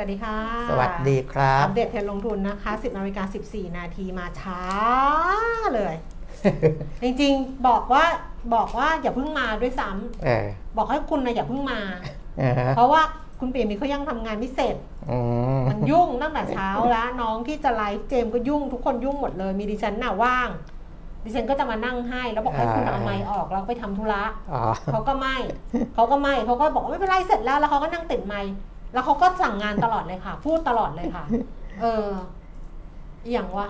วัสดีค่ะสวัสดีครับอัปเดตเทรนด์ลงทุนนะคะ10:14 น.มาช้าเลยจริงๆบอกว่าอย่าเพิ่งมาด้วยซ้ำบอกให้คุณนะอย่าเพิ่งมาเพราะว่าคุณเปียมีเขายังทำงานไม่เสร็จมันยุ่งตั้งแต่เช้าแล้วน้องที่จะไลฟ์เจมก็ยุ่งทุกคนยุ่งหมดเลยมีดิฉันน่ะว่างดิฉันก็จะมานั่งให้แล้วบอกให้คุณเอาไมค์ออกแล้วไปทำธุระเขาก็ไม่เขาก็บอกว่าไม่เป็นไรเสร็จแล้วแล้วเขาก็นั่งติดไมค์แล้วเขาก็สั่งงานตลอดเลยค่ะพูดตลอดเลยค่ะอย่างว่า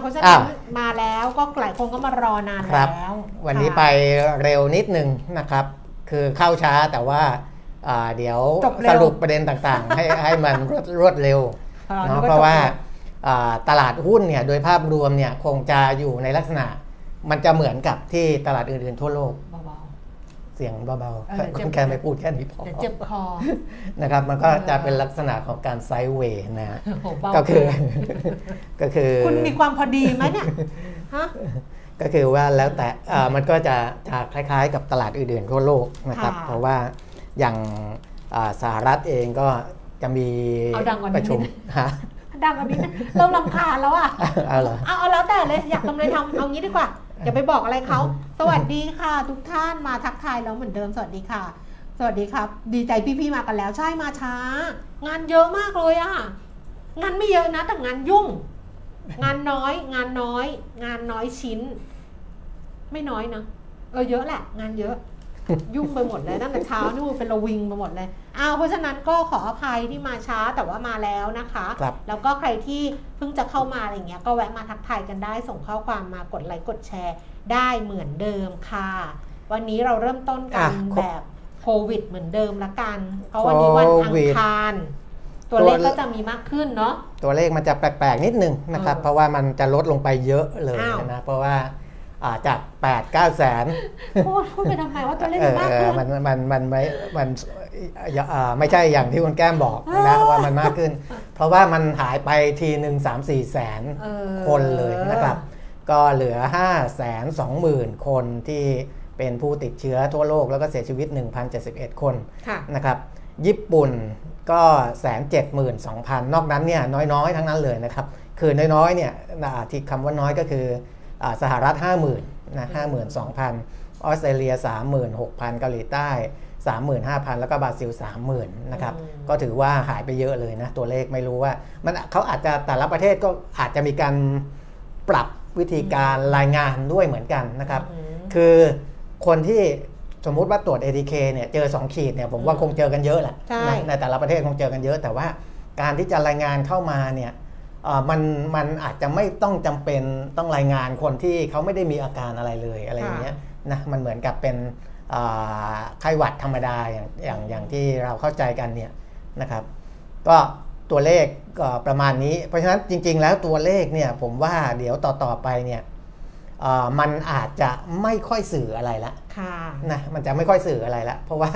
เพราะฉะนั้นมาแล้วก็หลายคนก็มารอนานแล้ววันนี้ไปเร็วนิดนึงนะครับคือเข้าช้าแต่ว่าเดี๋ยวสรุปประเด็นต่างๆให้มันรวดเร็วเนาะเพราะว่าตลาดหุ้นเนี่ยโดยภาพรวมเนี่ยคงจะอยู่ในลักษณะมันจะเหมือนกับที่ตลาดอื่นๆทั่วโลกเสียงเบาๆคุณแค่ไม่พูดแค่นี้พอเจ็บคอนะครับมันก็จะเป็นลักษณะของการไซด์เวย์นะก็คือคุณมีความพอดีไหมเนี่ยฮะก็คือว่าแล้วแต่มันก็จะคล้ายๆกับตลาดอื่นๆทั่วโลกนะครับเพราะว่าอย่างสหรัฐเองก็จะมีประชุมดังกว่านี้เริ่มรำคาญแล้วอ่ะเอาแล้วแต่เลยอยากทำอะไรทำเอางี้ดีกว่าอย่าไปบอกอะไรเขาสวัสดีค่ะทุกท่านมาทักทายแล้วเหมือนเดิมสวัสดีค่ะสวัสดีครับดีใจพี่ๆมากันแล้วใช่มาช้างานเยอะมากเลยอ่ะงานไม่เยอะนะแต่งานยุ่งงานน้อยชิ้นไม่น้อยนะเยอะแหละงานเยอะยุ่งไปหมดเลยตั้งแต่เช้านี่เป็นระวิงไปหมดเลยเพราะฉะนั้นก็ขออภัยที่มาช้าแต่ว่ามาแล้วนะคะแล้วก็ใครที่เพิ่งจะเข้ามาอะไรเงี้ยก็แวะมาทักทายกันได้ส่งข้อความมากดไลค์กดแชร์ได้เหมือนเดิมค่ะวันนี้เราเริ่มต้นกันแบบโควิดเหมือนเดิมละกันเพราะวันนี้วันอังคารตัวเลขก็จะมีมากขึ้นเนาะตัวเลขมันจะแปลกๆนิดนึงนะครับเพราะว่ามันจะลดลงไปเยอะเลยนะเพราะว่าจาก 8-9 แสนพูดไปทำไมว่าตัวเลขมากขึ้นมันไม่ใช่อย่างที่คุณแก้มบอกนะว่ามันมากขึ้นเพราะว่ามันหายไปทีหนึ่ง 3-4 แสนคนเลยนะครับก็เหลือ 520,000 คนที่เป็นผู้ติดเชื้อทั่วโลกแล้วก็เสียชีวิต 1,071 คนนะครับญี่ปุ่นก็ 172,000 นอกนั้นเนี่ยน้อยๆทั้งนั้นเลยนะครับคือน้อยๆเนี่ยที่คำว่าน้อยก็คือสหรัฐ 50,000 นะ 52,000 ออสเตรเลีย 36,000 เกาหลีใต้ 35,000 แล้วก็บราซิล 30,000 นะครับก็ถือว่าหายไปเยอะเลยนะตัวเลขไม่รู้ว่ามันเขาอาจจะแต่ละประเทศก็อาจจะมีการปรับวิธีการรายงานด้วยเหมือนกันนะครับคือคนที่สมมุติว่าตรวจ ATK เนี่ยเจอ2ขีดเนี่ยผมว่าคงเจอกันเยอะแหละในแต่ละประเทศคงเจอกันเยอะแต่ว่าการที่จะรายงานเข้ามาเนี่ยมันอาจจะไม่ต้องจำเป็นต้องรายงานคนที่เขาไม่ได้มีอาการอะไรเลยอะไรอย่างเงี้ยนะมันเหมือนกับเป็นไข้หวัดธรรมดาอย่างที่เราเข้าใจกันเนี่ยนะครับก็ตัวเลขก็ประมาณนี้เพราะฉะนั้นจริงๆแล้วตัวเลขเนี่ยผมว่าเดี๋ยวต่อไปเนี่ยมันอาจจะไม่ค่อยสื่ออะไรละนะมันจะไม่ค่อยสื่ออะไรละเพราะว่า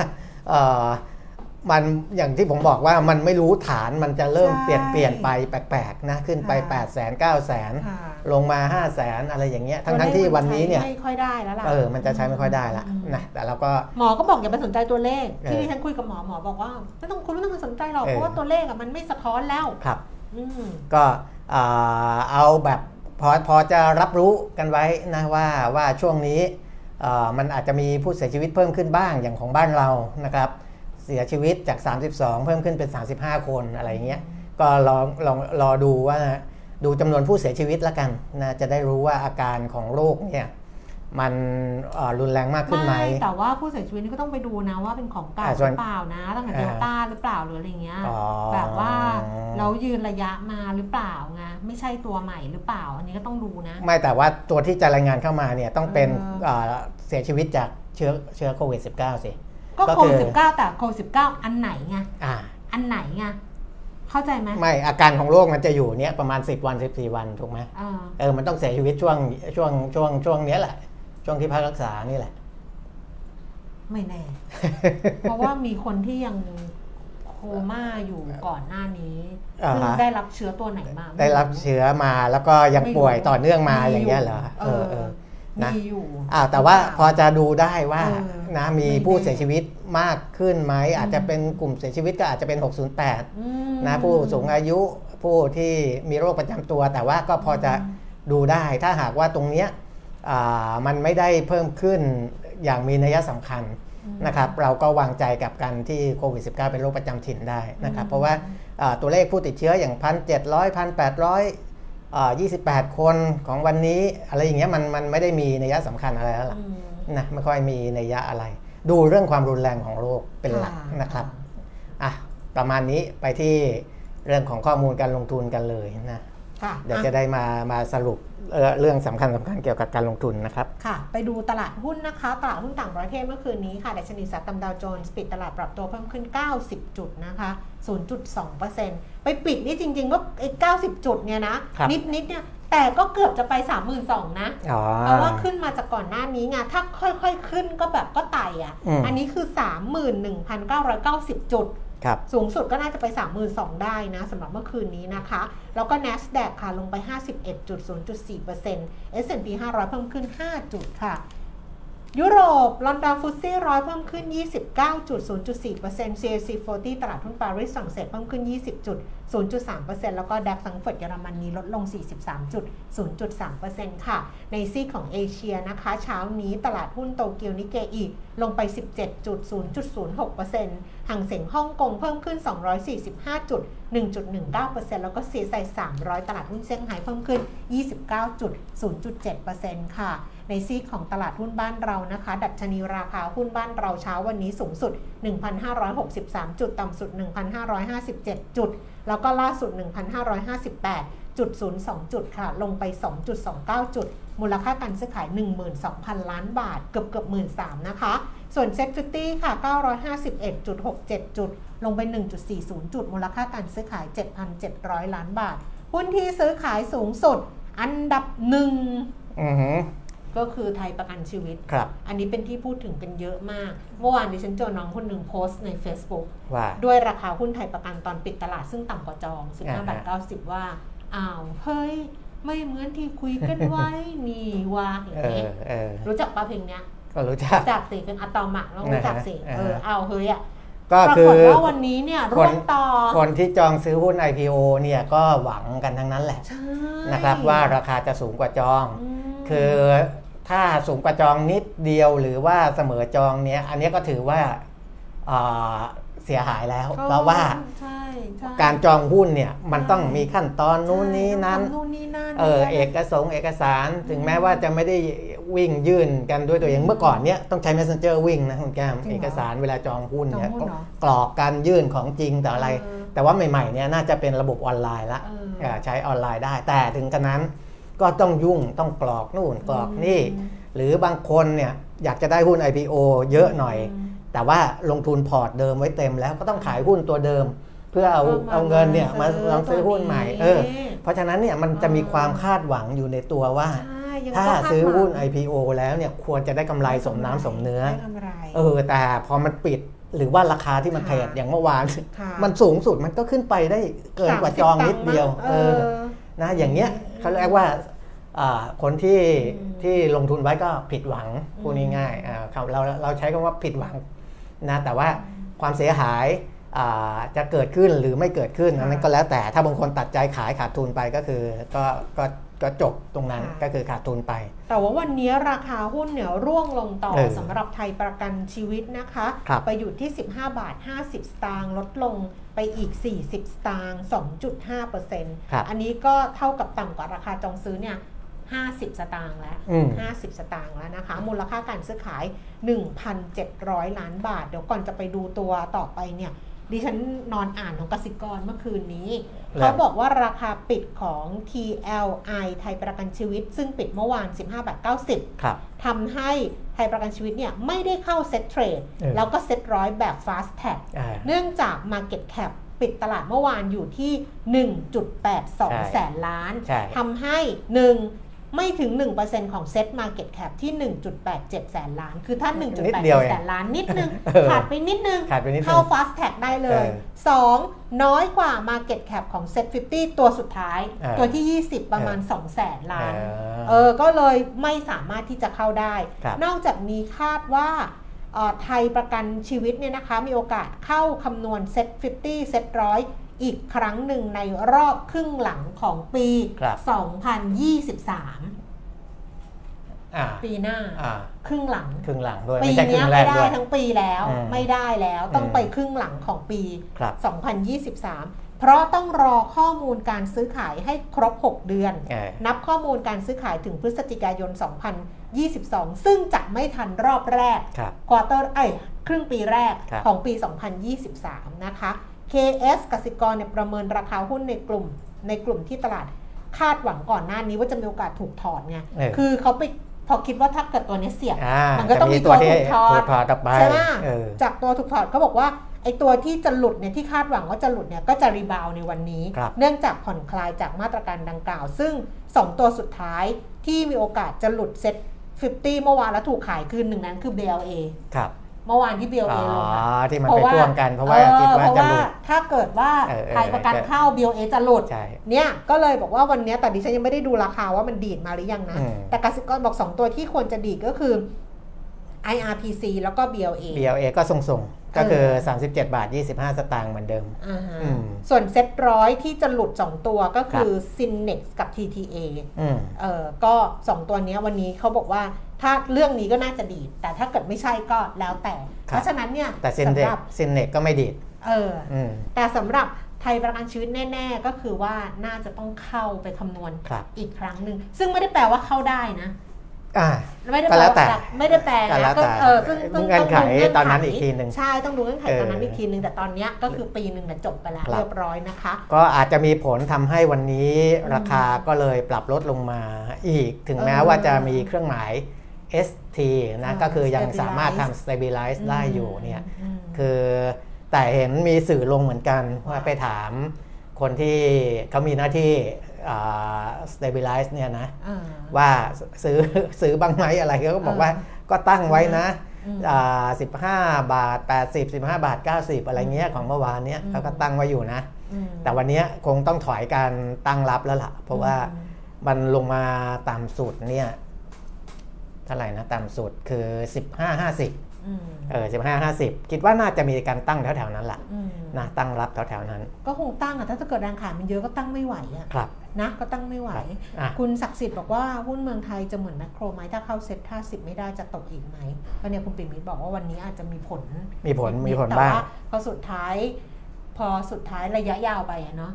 มันอย่างที่ผมบอกว่ามันไม่รู้ฐานมันจะเริ่มเปลี่ยนไปแปลกๆนะขึ้นไป 800,000 900,000 ลงมา 500,000 อะไรอย่างเงี้ยทั้งที่วันนี้เนี่ยไม่ค่อยได้แล้วล่ะมันจะใช้ไม่ค่อยได้ละนะแต่เราก็หมอก็บอกอย่าไปสนใจตัวเลขที่ดิฉันคุยกับหมอบอกว่าไม่ต้องสนใจหรอกเพราะว่าตัวเลขมันไม่สะท้อนแล้วครับก็เอาแบบพอจะรับรู้กันไว้นะว่าช่วงนี้มันอาจจะมีผู้เสียชีวิตเพิ่มขึ้นบ้างอย่างของบ้านเรานะครับเสียชีวิตจาก32เพิ่มขึ้นเป็น35คนอะไรเงี้ยก็ลองรอดูว่าดูจำนวนผู้เสียชีวิตละกันนะจะได้รู้ว่าอาการของโรคเนี่ยมันรุนแรงมากขึ้นไหมแต่ว่าผู้เสียชีวิตนี่ก็ต้องไปดูนะว่าเป็นของเก่าหรือเปล่านะตั้งแต่เดลต้าหรือเปล่าหรืออะไรเงี้ยแบบว่าเรายืนระยะมาหรือเปล่าไงไม่ใช่ตัวใหม่หรือเปล่าอันนี้ก็ต้องดูนะไม่แต่ว่าตัวที่จะรายงานเข้ามาเนี่ยต้องเป็นเสียชีวิตจากเชื้อโควิด -19 สิก็โควิด -19 แต่โควิด -19 อันไหนไงเข้าใจไหมไม่อาการของโรคมันจะอยู่เนี้ยประมาณ10 วัน14 วันถูกไหมมันต้องเสียชีวิตช่วงเนี้ยแหละช่วงที่พักรักษานี่แหละไม่แน่ เพราะว่ามีคนที่ยังโคม่าอยู่ก่อนหน้านี้ซึ่งได้รับเชื้อตัวไหนมาได้รับเชื้อมาแล้วก็ยังป่วยต่อเนื่องมาอย่างเงี้ยเหรอมีอยู่แต่ว่าพอจะดูได้ว่า นะมีผู้เสียชีวิตมากขึ้นไหมอาจจะเป็นกลุ่มเสียชีวิตก็อาจจะเป็น608นะผู้สูงอายุผู้ที่มีโรคประจำตัวแต่ว่าก็พอจะดูได้ถ้าหากว่าตรงเนี้ยมันไม่ได้เพิ่มขึ้นอย่างมีนัยสำคัญนะครับเราก็วางใจกับการที่โควิด -19 เป็นโรคประจำถิ่นได้นะครับเพราะว่าตัวเลขผู้ติดเชื้ออย่าง 1,700 1,828 คนของวันนี้อะไรอย่างเงี้ยมันไม่ได้มีนัยสำคัญอะไรแล้วล่ะนะไม่ค่อยมีนัยอะไรดูเรื่องความรุนแรงของโรคเป็นหลักนะครับอ่ะประมาณนี้ไปที่เรื่องของข้อมูลการลงทุนกันเลยนะเดี๋ยวจะได้มาสรุปเรื่องสำคัญเกี่ยวกับการลงทุนนะครับค่ะไปดูตลาดหุ้นนะคะตลาดหุ้นต่างประเทศเมื่อคืนนี้ค่ะดัชนีสหรัฐดาวโจนส์ปิดตลาดปรับตัวเพิ่มขึ้น90จุดนะคะ 0.2% ไปปิดนี่จริงๆก็ไอ้90จุดเนี่ยนะนิดๆเนี่ยแต่ก็เกือบจะไป 32,000 นะเพราะว่าขึ้นมาจากก่อนหน้านี้ไงถ้าค่อยๆขึ้นก็แบบก็ไต่อ่ะ อันนี้คือ 31,990 จุดสูงสุดก็น่าจะไป 32,000 ได้นะสำหรับเมื่อคืนนี้นะคะแล้วก็ NASDAQ ค่ะลงไป 51.04% S&P 500 เพิ่มขึ้น5จุดค่ะยุโรปลอนดอนฟุตซี่100เพิ่มขึ้น 29.04% CAC 40ตลาดหุ้นปารีสฝรั่งเศสเพิ่มขึ้น 20.03% แล้วก็ดัคแฟรงก์เฟิร์ตเยอรมนีลดลง 43.03% ค่ะในซีกของเอเชียนะคะเช้านี้ตลาดหุ้นโตเกียวนิเกอิลงไป 17.06% หังเส็งฮ่องกงเพิ่มขึ้น 245.1.19% แล้วก็เซี่ยงไฮ้300ตลาดหุ้นเซี่ยงไฮ้เพิ่มขึ้น 29.07% ค่ะในซีกของตลาดหุ้นบ้านเรานะคะดัชนีราคาหุ้นบ้านเราเช้าวันนี้สูงสุด 1,563 จุดต่ำสุด 1,557 จุดแล้วก็ล่าสุด 1,558.02 จุดค่ะลงไป 2.29 จุดมูลค่าการซื้อขาย 12,000 ล้านบาทเกือบ 13,000 นะคะส่วนเซ็ตฟิตี้ค่ะ 951.67 จุดลงไป 1.40 จุดมูลค่าการซื้อขาย 7,700 ล้านบาทหุ้นที่ซื้อขายสูงสุดอันดับ1ก็คือไทยประกันชีวิตอันนี้เป็นที่พูดถึงกันเยอะมากเมื่อวานดิฉันเจอน้องคนหนึ่งโพสต์ใน Facebook ด้วยราคาหุ้นไทยประกันตอนปิดตลาดซึ่งต่ำกว่าจอง15.90 ว่าอ้าวเฮ้ยไม่เหมือนที่คุยกันไว้นี่ว่าอย่างนี้รู้จักป่ะเพลงเนี้ยก็รู้จักจากสีเป็นอะตอมะแล้วรู้จักสีเอาเฮ้ยอ่ะก็คือว่าวันนี้เนี่ยร่วมต่อคนที่จองซื้อหุ้น IPO เนี่ยก็หวังกันทั้งนั้นแหละนะครับว่าราคาจะสูงกว่าจองคือถ้าสูงกว่าจองนิดเดียวหรือว่าเสมอจองเนี้ยอันนี้ก็ถือว่าเสียหายแล้วเพราะว่าการจองหุ้นเนี่ยมันต้องมีขั้นตอนนู้นนี้นั้นเอกสารถึงแม้ว่าจะไม่ได้วิ่งยื่นกันด้วยตัวเองเมื่อก่อนเนี้ยต้องใช้ Messenger วิ่งนะคุณแก้มเอกสารเวลาจองหุ้นเนี่ยกรอกการยื่นของจริงแต่อะไรแต่ว่าใหม่ๆเนี้ยน่าจะเป็นระบบออนไลน์ละใช้ออนไลน์ได้แต่ถึงกระนั้นก็ต้องยุ่งต้องกรอกนู่นกรอกนี่หรือบางคนเนี่ยอยากจะได้หุ้น IPO เยอะหน่อยแต่ว่าลงทุนพอร์ตเดิมไว้เต็มแล้วก็ต้องขายหุ้นตัวเดิมเพื่อเอาเงินเนี่ยมาลองซื้อหุ้นใหม่เพราะฉะนั้นเนี่ยมันจะมีความคาดหวังอยู่ในตัวว่าถ้าซื้อหุ้น IPO แล้วเนี่ยควรจะได้กำไรสมน้ำสมเนื้อแต่พอมันปิดหรือว่าราคาที่มันเทรดอย่างเมื่อวานมันสูงสุดมันก็ขึ้นไปได้เกินกว่าจองนิดเดียวนะอย่างเงี้ยเขาเรียกว่าคนที่ลงทุนไว้ก็ผิดหวังพูดง่ายๆเราใช้คำว่าผิดหวังนะแต่ว่าความเสียหายจะเกิดขึ้นหรือไม่เกิดขึ้นนั้นก็แล้วแต่ถ้าบางคนตัดใจขายขาดทุนไปก็คือก็จบตรงนั้นก็คือขาดทุนไปแต่ว่าวันนี้ราคาหุ้นเนี่ยร่วงลงต่อสำหรับไทยประกันชีวิตนะคะไปอยู่ที่ 15.50 สตางค์ลดลงไปอีก40สตางค์ 2.5% อันนี้ก็เท่ากับต่ำกว่าราคาจองซื้อเนี่ย50สตางค์แล้ว50สตางค์แล้วนะคะมูลค่าการซื้อขาย 1,700 ล้านบาทเดี๋ยวก่อนจะไปดูตัวต่อไปเนี่ยดิฉันนอนอ่านของกสิกรเมื่อคืนนี้เขาบอกว่าราคาปิดของ TLI ไทยประกันชีวิตซึ่งปิดเมื่อวาน 15.90 ทำให้ไทยประกันชีวิตเนี่ยไม่ได้เข้าเซ็ตเทรดแล้วก็เซ็ตร้อยแบบ Fast Tag เนื่องจาก Market Cap ปิดตลาดเมื่อวานอยู่ที่ 1.82 แสนล้านทำให้ไม่ถึง 1% ของเซ็ต Market Cap ที่ 1.87 แสนล้านคือถ้า 1.87 แสนล้านนิดนึงขาดไปนิดนึงเข้า Fast Tag ได้เลย2น้อยกว่า Market Cap ของเซ็ต50ตัวสุดท้ายตัวที่20ประมาณ 2 แสนล้านก็เลยไม่สามารถที่จะเข้าได้นอกจากนี้คาดว่า ไทยประกันชีวิตเนี่ยนะคะมีโอกาสเข้าคำนวณเซ็ต 50 เซ็ต 100 อีกครั้งหนึ่งในรอบครึ่งหลังของปี 2023 ปีหน้าครึ่งหลังด้วยปีนี้ไม่ได้ทั้งปีแล้วไม่ได้แล้วต้องไปครึ่งหลังของปี 2023เพราะต้องรอข้อมูลการซื้อขายให้ครบ6เดือนนับข้อมูลการซื้อขายถึงพฤศจิกายน2022ซึ่งจะไม่ทันรอบแรกควอเตอร์ครึ่งปีแรกของปี2023นะคะ KS กสิกรเนี่ยประเมินราคาหุ้นในกลุ่มที่ตลาดคาดหวังก่อนหน้านี้ว่าจะมีโอกาสถูกถอดไงคือเขาไปพอคิดว่าถ้าเกิดตัวนี้เสี่ยงมันก็ต้องมีตัวถูกถอดใช่ไหมจากตัวถูกถอดเขาบอกว่าไอตัวที่จะหลุดเนี่ยที่คาดหวังว่าจะหลุดเนี่ยก็จะรีบาวในวันนี้เนื่องจากผ่อนคลายจากมาตรการดังกล่าวซึ่ง2ตัวสุดท้ายที่มีโอกาสจะหลุดเซ็ต 50 เมื่อวานแล้วถูกขายคืนหนึ่งนั้นคือ BLA ครับเมื่อวานที่ BLA ลงที่มันไปร่วมกันเพราะว่าคิดว่าจะหลุดถ้าเกิดว่าไทยประกันเข้า BLA จะหลุดเนี่ยก็เลยบอกว่าวันนี้แต่ดิฉันยังไม่ได้ดูราคาว่ามันดีดมาหรือยังนะแต่กสิกรบอก2ตัวที่ควรจะดีดก็คือ IRPC แล้วก็ BLA ก็ทรงๆก็คือ 37.25 สตางค์เหมือนเดิมส่วนเซ็ตร้อยที่จะหลุด2ตัวก็คือ ZIPMEX กับ TTA ก็2ตัวนี้วันนี้เขาบอกว่าถ้าเรื่องนี้ก็น่าจะดีดแต่ถ้าเกิดไม่ใช่ก็แล้วแต่เพราะฉะนั้นเนี่ยแต่สำหรับ ZIPMEX ก็ไม่ดีดแต่สำหรับไทยประกันชีวิตแน่ๆก็คือว่าน่าจะต้องเข้าไปคำนวณอีกครั้งหนึ่งซึ่งไม่ได้แปลว่าเข้าได้นะไม่ได้แปลนะก็ซึ่งต้องดูเงื่อนไขตอนนั้นอีกทีหนึ่งใช่ต้องดูเงื่อนไขตอนนั้นอีกทีหนึ่งแต่ตอนนี้ก็คือปีหนึ่งจบไปแล้วเรียบร้อยนะคะก็อาจจะมีผลทำให้วันนี้ราคาก็เลยปรับลดลงมาอีกถึงแม้ว่าจะมีเครื่องหมาย ST นะก็คือยังสามารถทำ stabilize ได้อยู่เนี่ยคือแต่เห็นมีสื่อลงเหมือนกันว่าไปถามคนที่เขามีหน้าที่stabilize เนี่ยนะว่าซื้อบ้างไหมอะไรก็บอกว่าก็ตั้งไว้นะ15.80 15.90 อะไรเงี้ยของเมื่อวานเนี้ยเขาก็ตั้งไว้อยู่นะแต่วันนี้คงต้องถอยการตั้งรับแล้วล่ะเพราะว่ามันลงมาต่ำสุดเนี่ยเท่าไหร่นะต่ำสุดคือ 15.50 15.50 คิดว่าน่าจะมีการตั้งแถวๆนั้นล่ะนะตั้งรับแถวๆนั้นก็คงตั้งอ่ะถ้าเกิดแรงขายมันเยอะก็ตั้งไม่ไหวอ่ะนะก็ตั้งไม่ไหวคุณศักดิ์สิทธิ์บอกว่าหุ้นเมืองไทยจะเหมือนแมคโครไหมถ้าเข้าเซ็ต 50ไม่ได้จะตกอีกไหมก็เนี่ยคุณปิ่นมิตรบอกว่าวันนี้อาจจะมีผลบ้างพอสุดท้ายระยะยาวไปเนาะ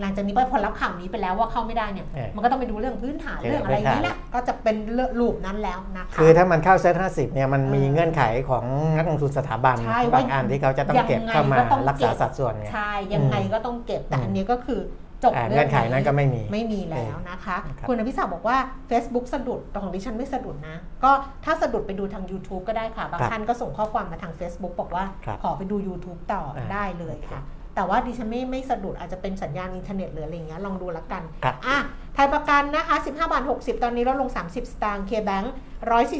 หลังจากนี้ไปพอรับข่าวนี้ไปแล้วว่าเข้าไม่ได้เนี่ยมันก็ต้องไปดูเรื่องพื้นฐานเรื่องอะไรนี้แหละก็จะเป็นลูปนั้นแล้วนะคะคือถ้ามันเข้าเซ็ต 50เนี่ยมันมีเงื่อนไขของนักลงทุนสถาบันบางอันที่เขาจะต้องเก็บเข้ามารักษาสัดส่วนไงใช่ยังไงก็ต้องเก็บแต่อันนี้ก็คือจบเงื่อนไขนั้นก็ไม่มีแล้วนะคะคุณอภิศักดิ์บอกว่า Facebook สะดุดของดิฉันไม่สะดุดนะก็ถ้าสะดุดไปดูทาง YouTube ก็ได้ค่ะบางท่านก็ส่งข้อความมาทาง Facebook บอกว่าขอไปดู YouTube ต่อได้เลยค่ะแต่ว่าดิฉันไม่สะดุดอาจจะเป็นสัญญาณอินเทอร์เน็ตหรืออะไรอย่างเงี้ยลองดูละกันไทยประกันนะคะ 15.60 ตอนนี้ลดลง30สตางค์ KBank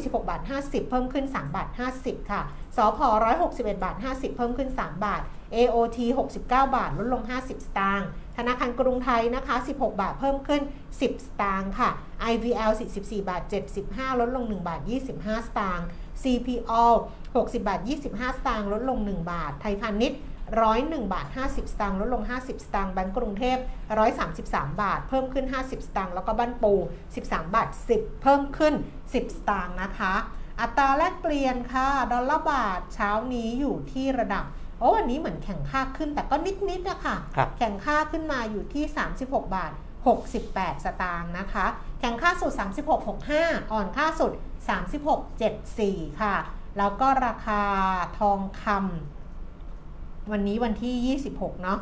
146.50 เพิ่มขึ้น 3.50 ค่ะสผ 161.50 เพิ่มขึ้น 3 บาท AOT 69 บาทลดลง50สตางค์ธนาคารกรุงไทยนะคะ16 บาทเพิ่มขึ้น10สตางค์ค่ะ IVL 44.75 ลดลง1.25 สตางค์ CPO 60.25 สตางค์ลดลง1 บาทไทยพาณิชย์101.50 สตางค์ลดลง50สตางค์แบงก์กรุงเทพ133 บาทเพิ่มขึ้น50สตางค์แล้วก็บ้านปู 13.10 เพิ่มขึ้น10สตางค์นะคะอัตราแลกเปลี่ยนค่ะดอลลาร์บาทเช้านี้อยู่ที่ระดับวันนี้เหมือนแข่งค่าขึ้นแต่ก็นิดๆนะคะแข่งค่าขึ้นมาอยู่ที่ 36.68 สตางค์นะคะแข่งค่าสุด 36.65 อ่อนค่าสุด 36.74 ค่ะแล้วก็ราคาทองคำวันนี้วันที่ 26 เนาะ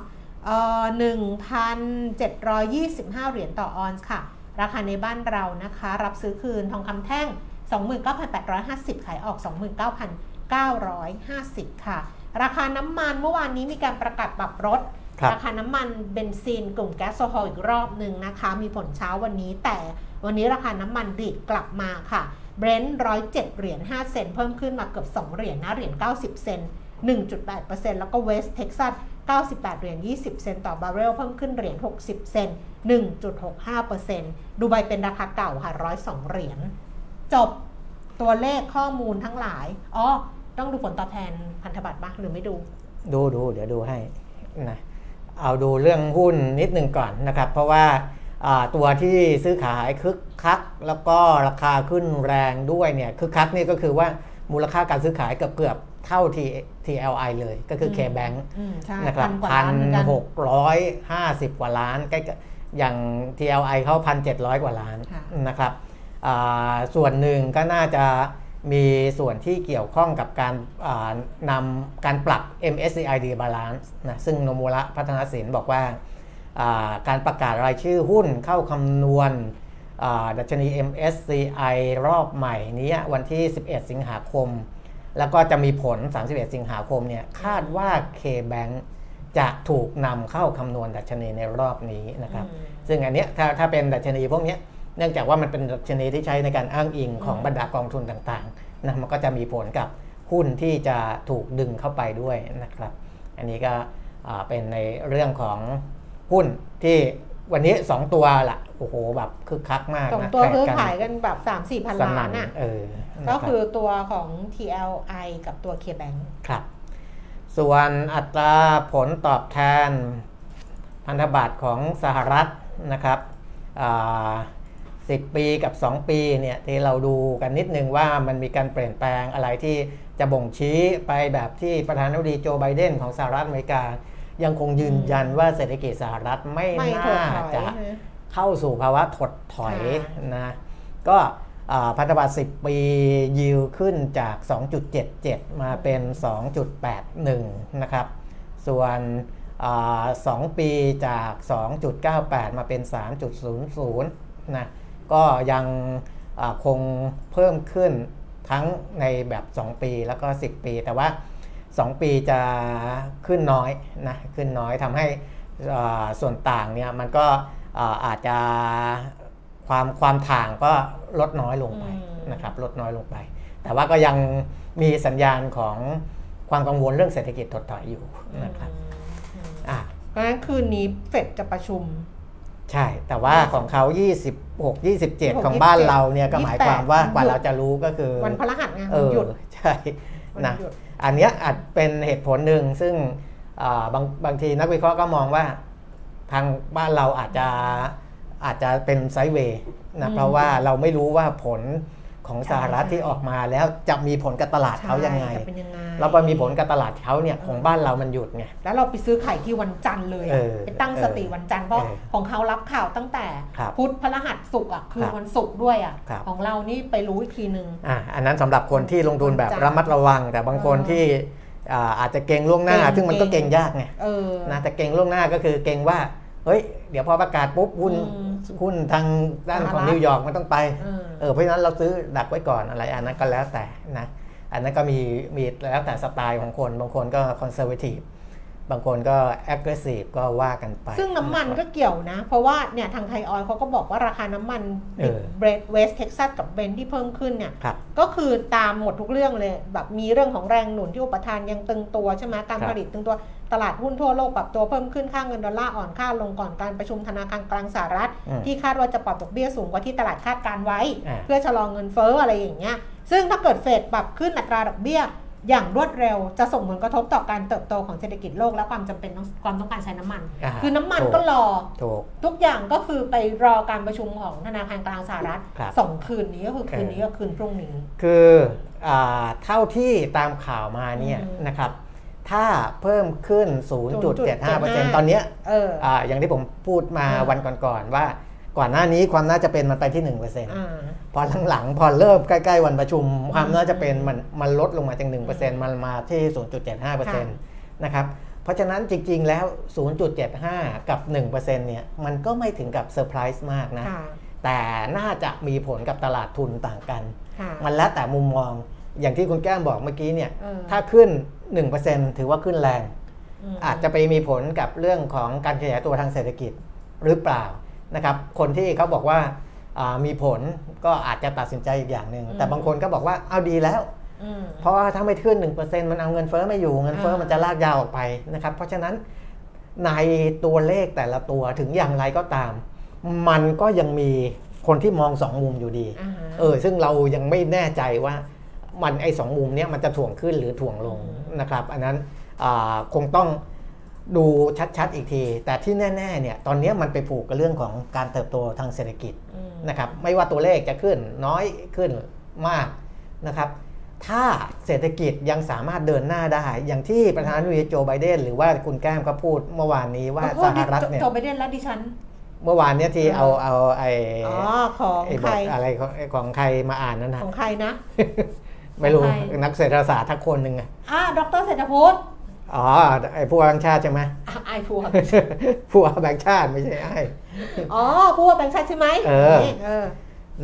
1,725 เหรียญต่อออนซ์ค่ะราคาในบ้านเรานะคะรับซื้อคืนทองคำแท่ง 29,850 ขายออก 29,950 ค่ะราคาน้ำมันเมื่อวานนี้มีการประกาศปรับลด ราคาน้ำมันเบนซินกลุ่มแก๊สโซฮอลอีกรอบหนึ่งนะคะมีผลเช้าวันนี้แต่วันนี้ราคาน้ำมันดีดกลับมาค่ะเบรนท์107.5 เซนต์เพิ่มขึ้นมาเกือบ2 เหรียญนะเหรียญ90 เซนต์ 1.8% แล้วก็เวสเท็กซัส98.20 เซนต์ต่อบาร์เรลเพิ่มขึ้นเหรียญ60 เซนต์ 1.65% ดูไบเป็นราคาเก่าค่ะ102 เหรียญจบตัวเลขข้อมูลทั้งหลาย ต้องดูผลตอบแทนพันธบัตรบ้างหรือไม่ดูดูเดี๋ยวดูให้นะเอาดูเรื่องหุ้นนิดนึงก่อนนะครับเพราะว่าตัวที่ซื้อขายคึกคักแล้วก็ราคาขึ้นแรงด้วยเนี่ยคึกคักนี่ก็คือว่ามูลค่าการซื้อขายเกือบเท่า TLI เลยก็คือ K-Bank นะครับ 1,650 กว่าล้านใกล้อย่าง TLI เขา 1,700 กว่าล้านนะครับส่วนหนึ่งก็น่าจะมีส่วนที่เกี่ยวข้องกับการนำการปรับ MSCI Rebalance นะซึ่งนโมระพัฒนศิลป์บอกว่าการประกาศรายชื่อหุ้นเข้าคำนวณดัชนี MSCI รอบใหม่นี้วันที่11สิงหาคมแล้วก็จะมีผล31สิงหาคมเนี่ยคาดว่า K-Bank จะถูกนำเข้าคำนวณดัชนีในรอบนี้นะครับซึ่งอันเนี้ยถ้าเป็นดัชนีพวกนี้เนื่องจากว่ามันเป็นดัชนีที่ใช้ในการอ้างอิงของบรรดากองทุนต่างๆนะมันก็จะมีผลกับหุ้นที่จะถูกดึงเข้าไปด้วยนะครับอันนี้ก็เป็นในเรื่องของหุ้นที่วันนี้2ตัวละโอ้โหแบบคึกคักมากนะตัวซื้อขายกันแบบ 3-4 พันล้านน่ะก็คือตัวของ TLI กับตัว K-Bank ครับส่วนอัตราผลตอบแทนพันธบัตรของสหรัฐนะครับ10 ปีกับ2 ปีเนี่ยที่เราดูกันนิดนึงว่ามันมีการเปลี่ยนแปลงอะไรที่จะบ่งชี้ไปแบบที่ประธานาธิบดีโจไบเดนของสหรัฐอเมริกายังคงยืนยันว่าเศรษฐกิจสหรัฐไม่น่าจะเข้าสู่ภาวะถดถอยนะก็พันธบัตร10 ปียิลด์ขึ้นจาก 2.77 มาเป็น 2.81 นะครับส่วน2 ปีจาก 2.98 มาเป็น 3.00 นะก็ยังคงเพิ่มขึ้นทั้งในแบบ2 ปีแล้วก็10 ปีแต่ว่า2 ปีจะขึ้นน้อยนะขึ้นน้อยทำให้ส่วนต่างเนี่ยมันก็อาจจะความถ่างก็ลดน้อยลงไปนะครับลดน้อยลงไปแต่ว่าก็ยังมีสัญญาณของความกังวลเรื่องเศรษฐกิจถดถอยอยู่นะครับเพราะฉะนั้นคืนนี้เฟดจะประชุมใช่แต่ว่าของเขา26-27ของบ้านเราเนี่ยก็หมายความว่ากว่าเราจะรู้ก็คือวันพฤหัสไงหยุดใช่นะอันนี้อาจเป็นเหตุผลหนึ่งซึ่งบางทีนักวิเคราะห์ก็มองว่าทางบ้านเราอาจจะเป็นไซด์เวย์นะเพราะว่าเราไม่รู้ว่าผลของสหรัฐที่ออกมาแล้วจะมีผลกับตลาดเขายังไงแล้วพอมีผลกับตลาดเขาเนี่ยของบ้านเรามันหยุดไงแล้วเราไปซื้อไข่ที่วันจันทร์เลยไปตั้งสติวันจันทร์เพราะของเขารับข่าวตั้งแต่พุธพฤหัสศุกร์คือวันศุกร์ด้วยของเรานี่ไปรู้อีกทีนึงอันนั้นสำหรับคนที่ลงทุนแบบระมัดระวังแต่บางคนที่อาจจะเก่งล่วงหน้าซึ่งมันก็เก่งยากไงนะแต่เก่งล่วงหน้าก็คือเก่งว่าเฮ้ยเดี๋ยวพอประกาศปุ๊บหุ้นทางด้านของนิวยอร์กมันต้องไปเพราะฉะนั้นเราซื้อดักไว้ก่อนอะไรอันนั้นก็แล้วแต่นะอันนั้นก็มีแล้วแต่สไตล์ของคนบางคนก็คอนเซอร์เวทีฟบางคนก็แอคทีฟก็ว่ากันไปซึ่งน้ำมันก็เกี่ยวนะเพราะว่าเนี่ยทางไทยออยล์เขาก็บอกว่าราคาน้ำมันเบรดเวสเท็กซัสกับเบนที่เพิ่มขึ้นเนี่ยก็คือตามหมดทุกเรื่องเลยแบบมีเรื่องของแรงหนุนที่อุปทานยังตึงตัวใช่ไหมการผลิตตึงตัวตลาดหุ้นทั่วโลกปรับตัวเพิ่มขึ้นค่าเงินดอลลาร์อ่อนค่าลงก่อนการประชุมธนาคารกลางสหรัฐที่คาดว่าจะปรับดอกเบี้ยสูงกว่าที่ตลาดคาดการไว้เพื่อชะลอเงินเฟ้ออะไรอย่างเงี้ยซึ่งถ้าเกิดเฟดปรับขึ้นอัตราดอกเบี้ยอย่างรวดเร็วจะส่งผลกระทบต่อการเติบโตของเศรษฐกิจโลกและความจำเป็นความต้องการใช้น้ำมันคือน้ำมันก็รอทุกอย่างก็คือไปรอการประชุมของธนาคารกลางสหรัฐ2คืนนี้ก็คือคืนนี้กับคืนพรุ่งนี้คือเท่าที่ตามข่าวมาเนี่ยนะครับถ้าเพิ่มขึ้น 0.75% ตอนนี้อย่างที่ผมพูดมาวันก่อนๆว่าก่อนหน้านี้ความน่าจะเป็นมันไปที่ 1% พอหลังๆพอเริ่มใกล้ๆวันประชุมความน่าจะเป็นมันลดลงมาจาก 1% มันมาที่ 0.75% นะครับเพราะฉะนั้นจริงๆแล้ว 0.75 กับ 1% เนี่ยมันก็ไม่ถึงกับเซอร์ไพรส์มากนะแต่น่าจะมีผลกับตลาดทุนต่างกันมันแล้วแต่มุมมองอย่างที่คุณแก้มบอกเมื่อกี้เนี่ยถ้าขึ้น 1% ถือว่าขึ้นแรงอาจจะไปมีผลกับเรื่องของการขยายตัวทางเศรษฐกิจหรือเปล่านะครับคนที่เขาบอกว่ามีผลก็อาจจะตัดสินใจอีกอย่างหนึ่งแต่บางคนก็บอกว่าเอาดีแล้วเพราะว่าถ้าไม่ขึ้น 1% มันเอาเงินเฟ้อไม่อยู่เงินเฟ้อมันจะลากยาวออกไปนะครับเพราะฉะนั้นในตัวเลขแต่ละตัวถึงอย่างไรก็ตามมันก็ยังมีคนที่มอง2 มุมอยู่ดีซึ่งเรายังไม่แน่ใจว่า มันไอ้สองมุมเนี้ยมันจะถ่วงขึ้นหรือถ่วงลงนะครับอันนั้นคงต้องดูชัดๆอีกทีแต่ที่แน่ๆเนี่ยตอนนี้มันไปผูกกับเรื่องของการเติบโตทางเศรษฐกิจนะครับไม่ว่าตัวเลขจะขึ้นน้อยขึ้นมากนะครับถ้าเศรษฐกิจยังสามารถเดินหน้าได้อย่างที่ประธานาธิบดีโจไบเดนหรือว่าคุณแก้มก็พูดเมื่อวานนี้ว่าสหรัฐเนี่ยโจไบเดนและดิฉันเมื่อวานเนี่ยที่เอาไอ้ของใครอะไรของใครมาอ่านนั่นนะของใครนะไม่รู้นักเศรษฐศาสตร์ทักคนหนึ่งดร.เศรษฐพุทธอ๋อไอ้ผู้ว่าแบงค์ชาติใช่ไหมไอ้ผู้ว่าแบงค์ชาติไม่ใช่ไอ้อ๋อผู้ว่าแบงค์ชาติใช่ไหมเออ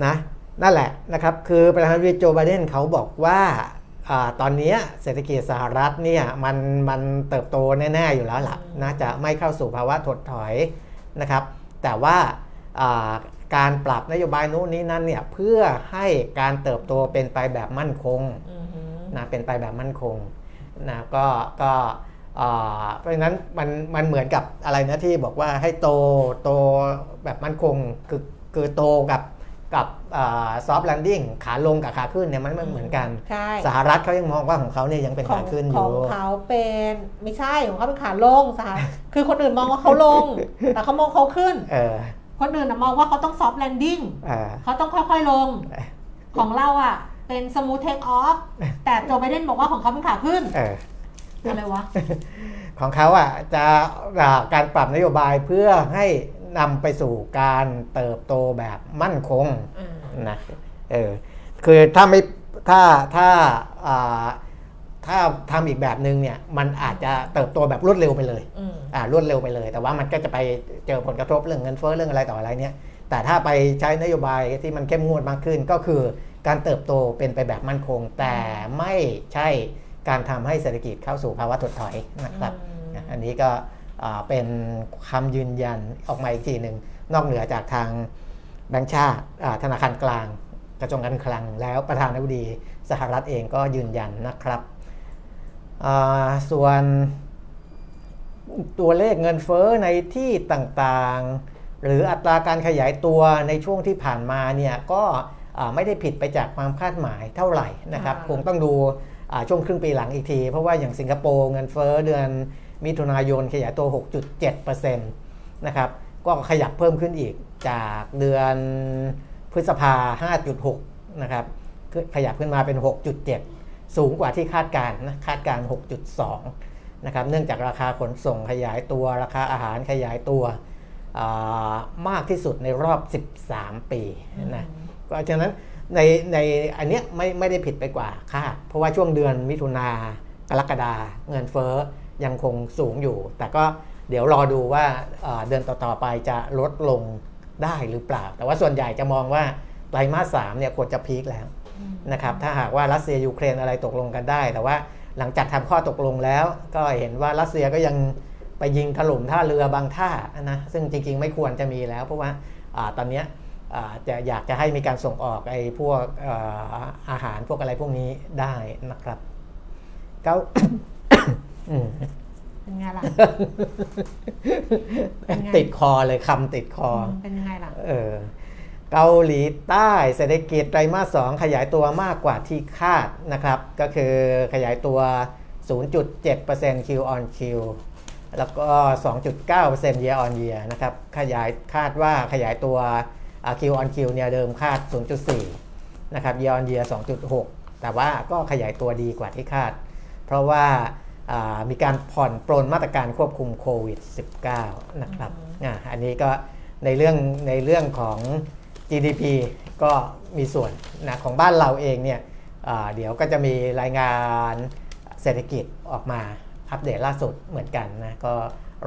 นะนั่นแหละนะครับคือประธานาธิบดีโจไบเดนเขาบอกว่าตอนนี้เศรษฐกิจสหรัฐเนี่ยมันเติบโตแน่ๆอยู่แล้วล่ะนะจะไม่เข้าสู่ภาวะถดถอยนะครับแต่ว่าการปรับนโยบายนู้นนี้นั่นเนี่ยเพื่อให้การเติบโตเป็นไปแบบมั่นคงนะเป็นไปแบบมั่นคงนะก็เพราะฉะนั้นมันเหมือนกับอะไรนะที่บอกว่าให้โตแบบมั่นคงคือโตกับซอฟต์แลนดิ้งขาลงกับขาขึ้นเนี่ยมันไม่เหมือนกันสหรัฐเขายังมองว่าของเขาเนี่ยยังเป็นขาขึ้นอยู่ของเขาเป็นไม่ใช่ของเขาเป็นขาลงสหรัฐคือคนอื่นมองว่าเขาลงแต่เขามองเขาขึ้นคนอื่นมองว่าเขาต้องซอฟต์แลนดิ้งเขาต้องค่อยๆลงของเราอ่ะเป็นสมูทเทคออฟแต่โจไบเดนบอกว่าของเขาเป็นขาขึ้นอะไรวะของเขาอ่ะจะการปรับนโยบายเพื่อให้นำไปสู่การเติบโตแบบมั่นคงนะคือถ้าทำอีกแบบนึงเนี่ยมันอาจจะเติบโตแบบรวดเร็วไปเลยรวดเร็วไปเลยแต่ว่ามันก็จะไปเจอผลกระทบเรื่องเงินเฟ้อเรื่องอะไรต่ออะไรเนี่ยแต่ถ้าไปใช้นโยบายที่มันเข้มงวดมากขึ้นก็คือการเติบโตเป็นไปแบบมั่นคงแต่ไม่ใช่การทำให้เศรษฐกิจเข้าสู่ภาวะถดถอยนะครับอันนี้ก็เป็นคำยืนยันออกมาอีกทีหนึ่งนอกเหนือจากทางแบงก์ชาติธนาคารกลางกระทรวงการคลังแล้วประธานาธิบดีสหรัฐเองก็ยืนยันนะครับส่วนตัวเลขเงินเฟ้อในที่ต่างๆหรืออัตราการขยายตัวในช่วงที่ผ่านมาเนี่ยก็ไม่ได้ผิดไปจากความคาดหมายเท่าไหร่นะครับคงต้องดูช่วงครึ่งปีหลังอีกทีเพราะว่าอย่างสิงคโปร์เงินเฟ้อเดือนมิถุนายนขยายตัว 6.7% นะครับก็ขยับเพิ่มขึ้นอีกจากเดือนพฤษภา 5.6 นะครับขยับขึ้นมาเป็น 6.7 สูงกว่าที่คาดการณ์นะคาดการณ์ 6.2 นะครับเนื่องจากราคาขนส่งขยายตัวราคาอาหารขยายตัวมากที่สุดในรอบ 13 ปีนะเพราะฉะนั้นในอันเนี้ยไม่ได้ผิดไปกว่าคาดเพราะว่าช่วงเดือนมิถุนากรกฎาเงินเฟ้อยังคงสูงอยู่แต่ก็เดี๋ยวรอดูว่าเดือนต่อๆไปจะลดลงได้หรือเปล่าแต่ว่าส่วนใหญ่จะมองว่าไตรมาส 3เนี่ยควรจะพีคแล้วนะครับถ้าหากว่ารัสเซียยูเครนอะไรตกลงกันได้แต่ว่าหลังจากทำข้อตกลงแล้วก็เห็นว่ารัสเซียก็ยังไปยิงถล่มท่าเรือบางท่านะซึ่งจริงๆไม่ควรจะมีแล้วเพราะว่าตอนนี้จะอยากจะให้มีการส่งออกไอ้พวกอาหารพวกอะไรพวกนี้ได้นะครับก็ เป็นไงล่ะติดคอเลยคำติดคอเป็นไงล่ะเกาหลีใต้เศรษฐกิจไตรมาส 2ขยายตัวมากกว่าที่คาดนะครับก็คือขยายตัว 0.7% Q on Q แล้วก็ 2.9% Year on Year นะครับขยายคาดว่าขยายตัว Q on Q เนี่ยเดิมคาด 0.4 นะครับ Year on Year 2.6 แต่ว่าก็ขยายตัวดีกว่าที่คาดเพราะว่ามีการผ่อนปรนมาตรการควบคุมโควิด -19 นะครับ อันนี้ก็ในเรื่องของ GDP ก็มีส่วนนะของบ้านเราเองเนี่ยเดี๋ยวก็จะมีรายงานเศรษฐกิจออกมาอัปเดตล่าสุดเหมือนกันนะก็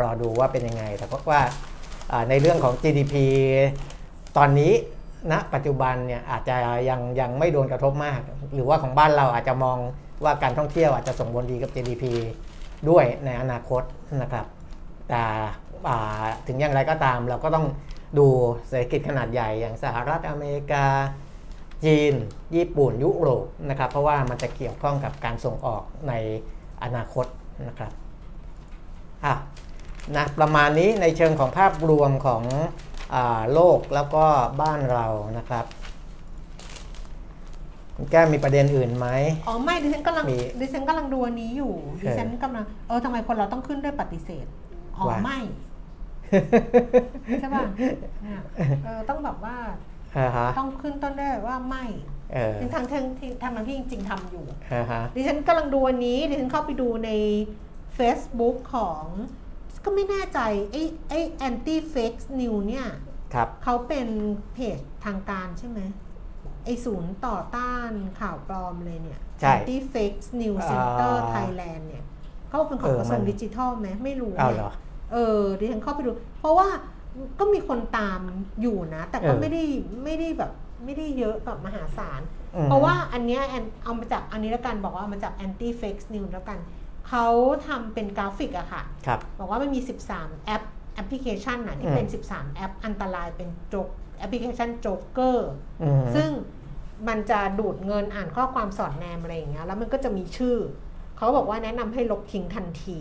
รอดูว่าเป็นยังไงแต่เพราะว่าในเรื่องของ GDP ตอนนี้ณปัจจุบันเนี่ยอาจจะยังไม่โดนกระทบมากหรือว่าของบ้านเราอาจจะมองว่าการท่องเที่ยวอาจจะส่งผลดีกับ GDP ด้วยในอนาคตนะครับแต่ถึงอย่างไรก็ตามเราก็ต้องดูเศรษฐกิจขนาดใหญ่อย่างสหรัฐอเมริกาจีนญี่ปุ่นยุโรปนะครับเพราะว่ามันจะเกี่ยวข้องกับการส่งออกในอนาคตนะครับนะประมาณนี้ในเชิงของภาพรวมของโลกแล้วก็บ้านเรานะครับ แก้มีประเด็นอื่นไหมอ๋อไม่ดิฉันกำลังดูอันนี้อยู่ดิฉันกำลังทำไมคนเราต้องขึ้นด้วยปฏิเสธอ๋อไม่ใช่ป่ะต้องแบบว่าต้องขึ้นต้นด้วยว่าไม่จริงทางเทิงที่ทำมันที่จริงๆทำอยู่ดิฉันกำลังดูอันนี้ดิฉันเข้าไปดูใน Facebook ของก็ไม่แน่ใจไอ้ anti fake news เนี่ยเขาเป็นเพจทางการใช่ไหมไอศูนย์ต่อต้านข่าวปลอมเลยเนี่ย anti fake news center Thailand เนี่ยเขาเป็นของกระทรวงดิจิทัลไหมไม่รู้เนี่ยดิฉันเข้าไปดูเพราะว่าก็มีคนตามอยู่นะแต่ก็ไม่ได้แบบไม่ได้เยอะแบบมหาศาลเพราะว่าอันเนี้ยเอามาจากอันนี้แล้วกันบอกว่ามาจาก anti fake news แล้วกันเขาทำเป็นกราฟิกอะค่ะบอกว่ามันมี13แอปพลิเคชันนะที่เป็น13แอปอันตรายเป็นโจ๊กแอปพลิเคชันโจ๊กเกอร์ซึ่งมันจะดูดเงินอ่านข้อความสอดแนมอะไรอย่างเงี้ยแล้วมันก็จะมีชื่อเขาบอกว่าแนะนำให้ลบทิ้งทันที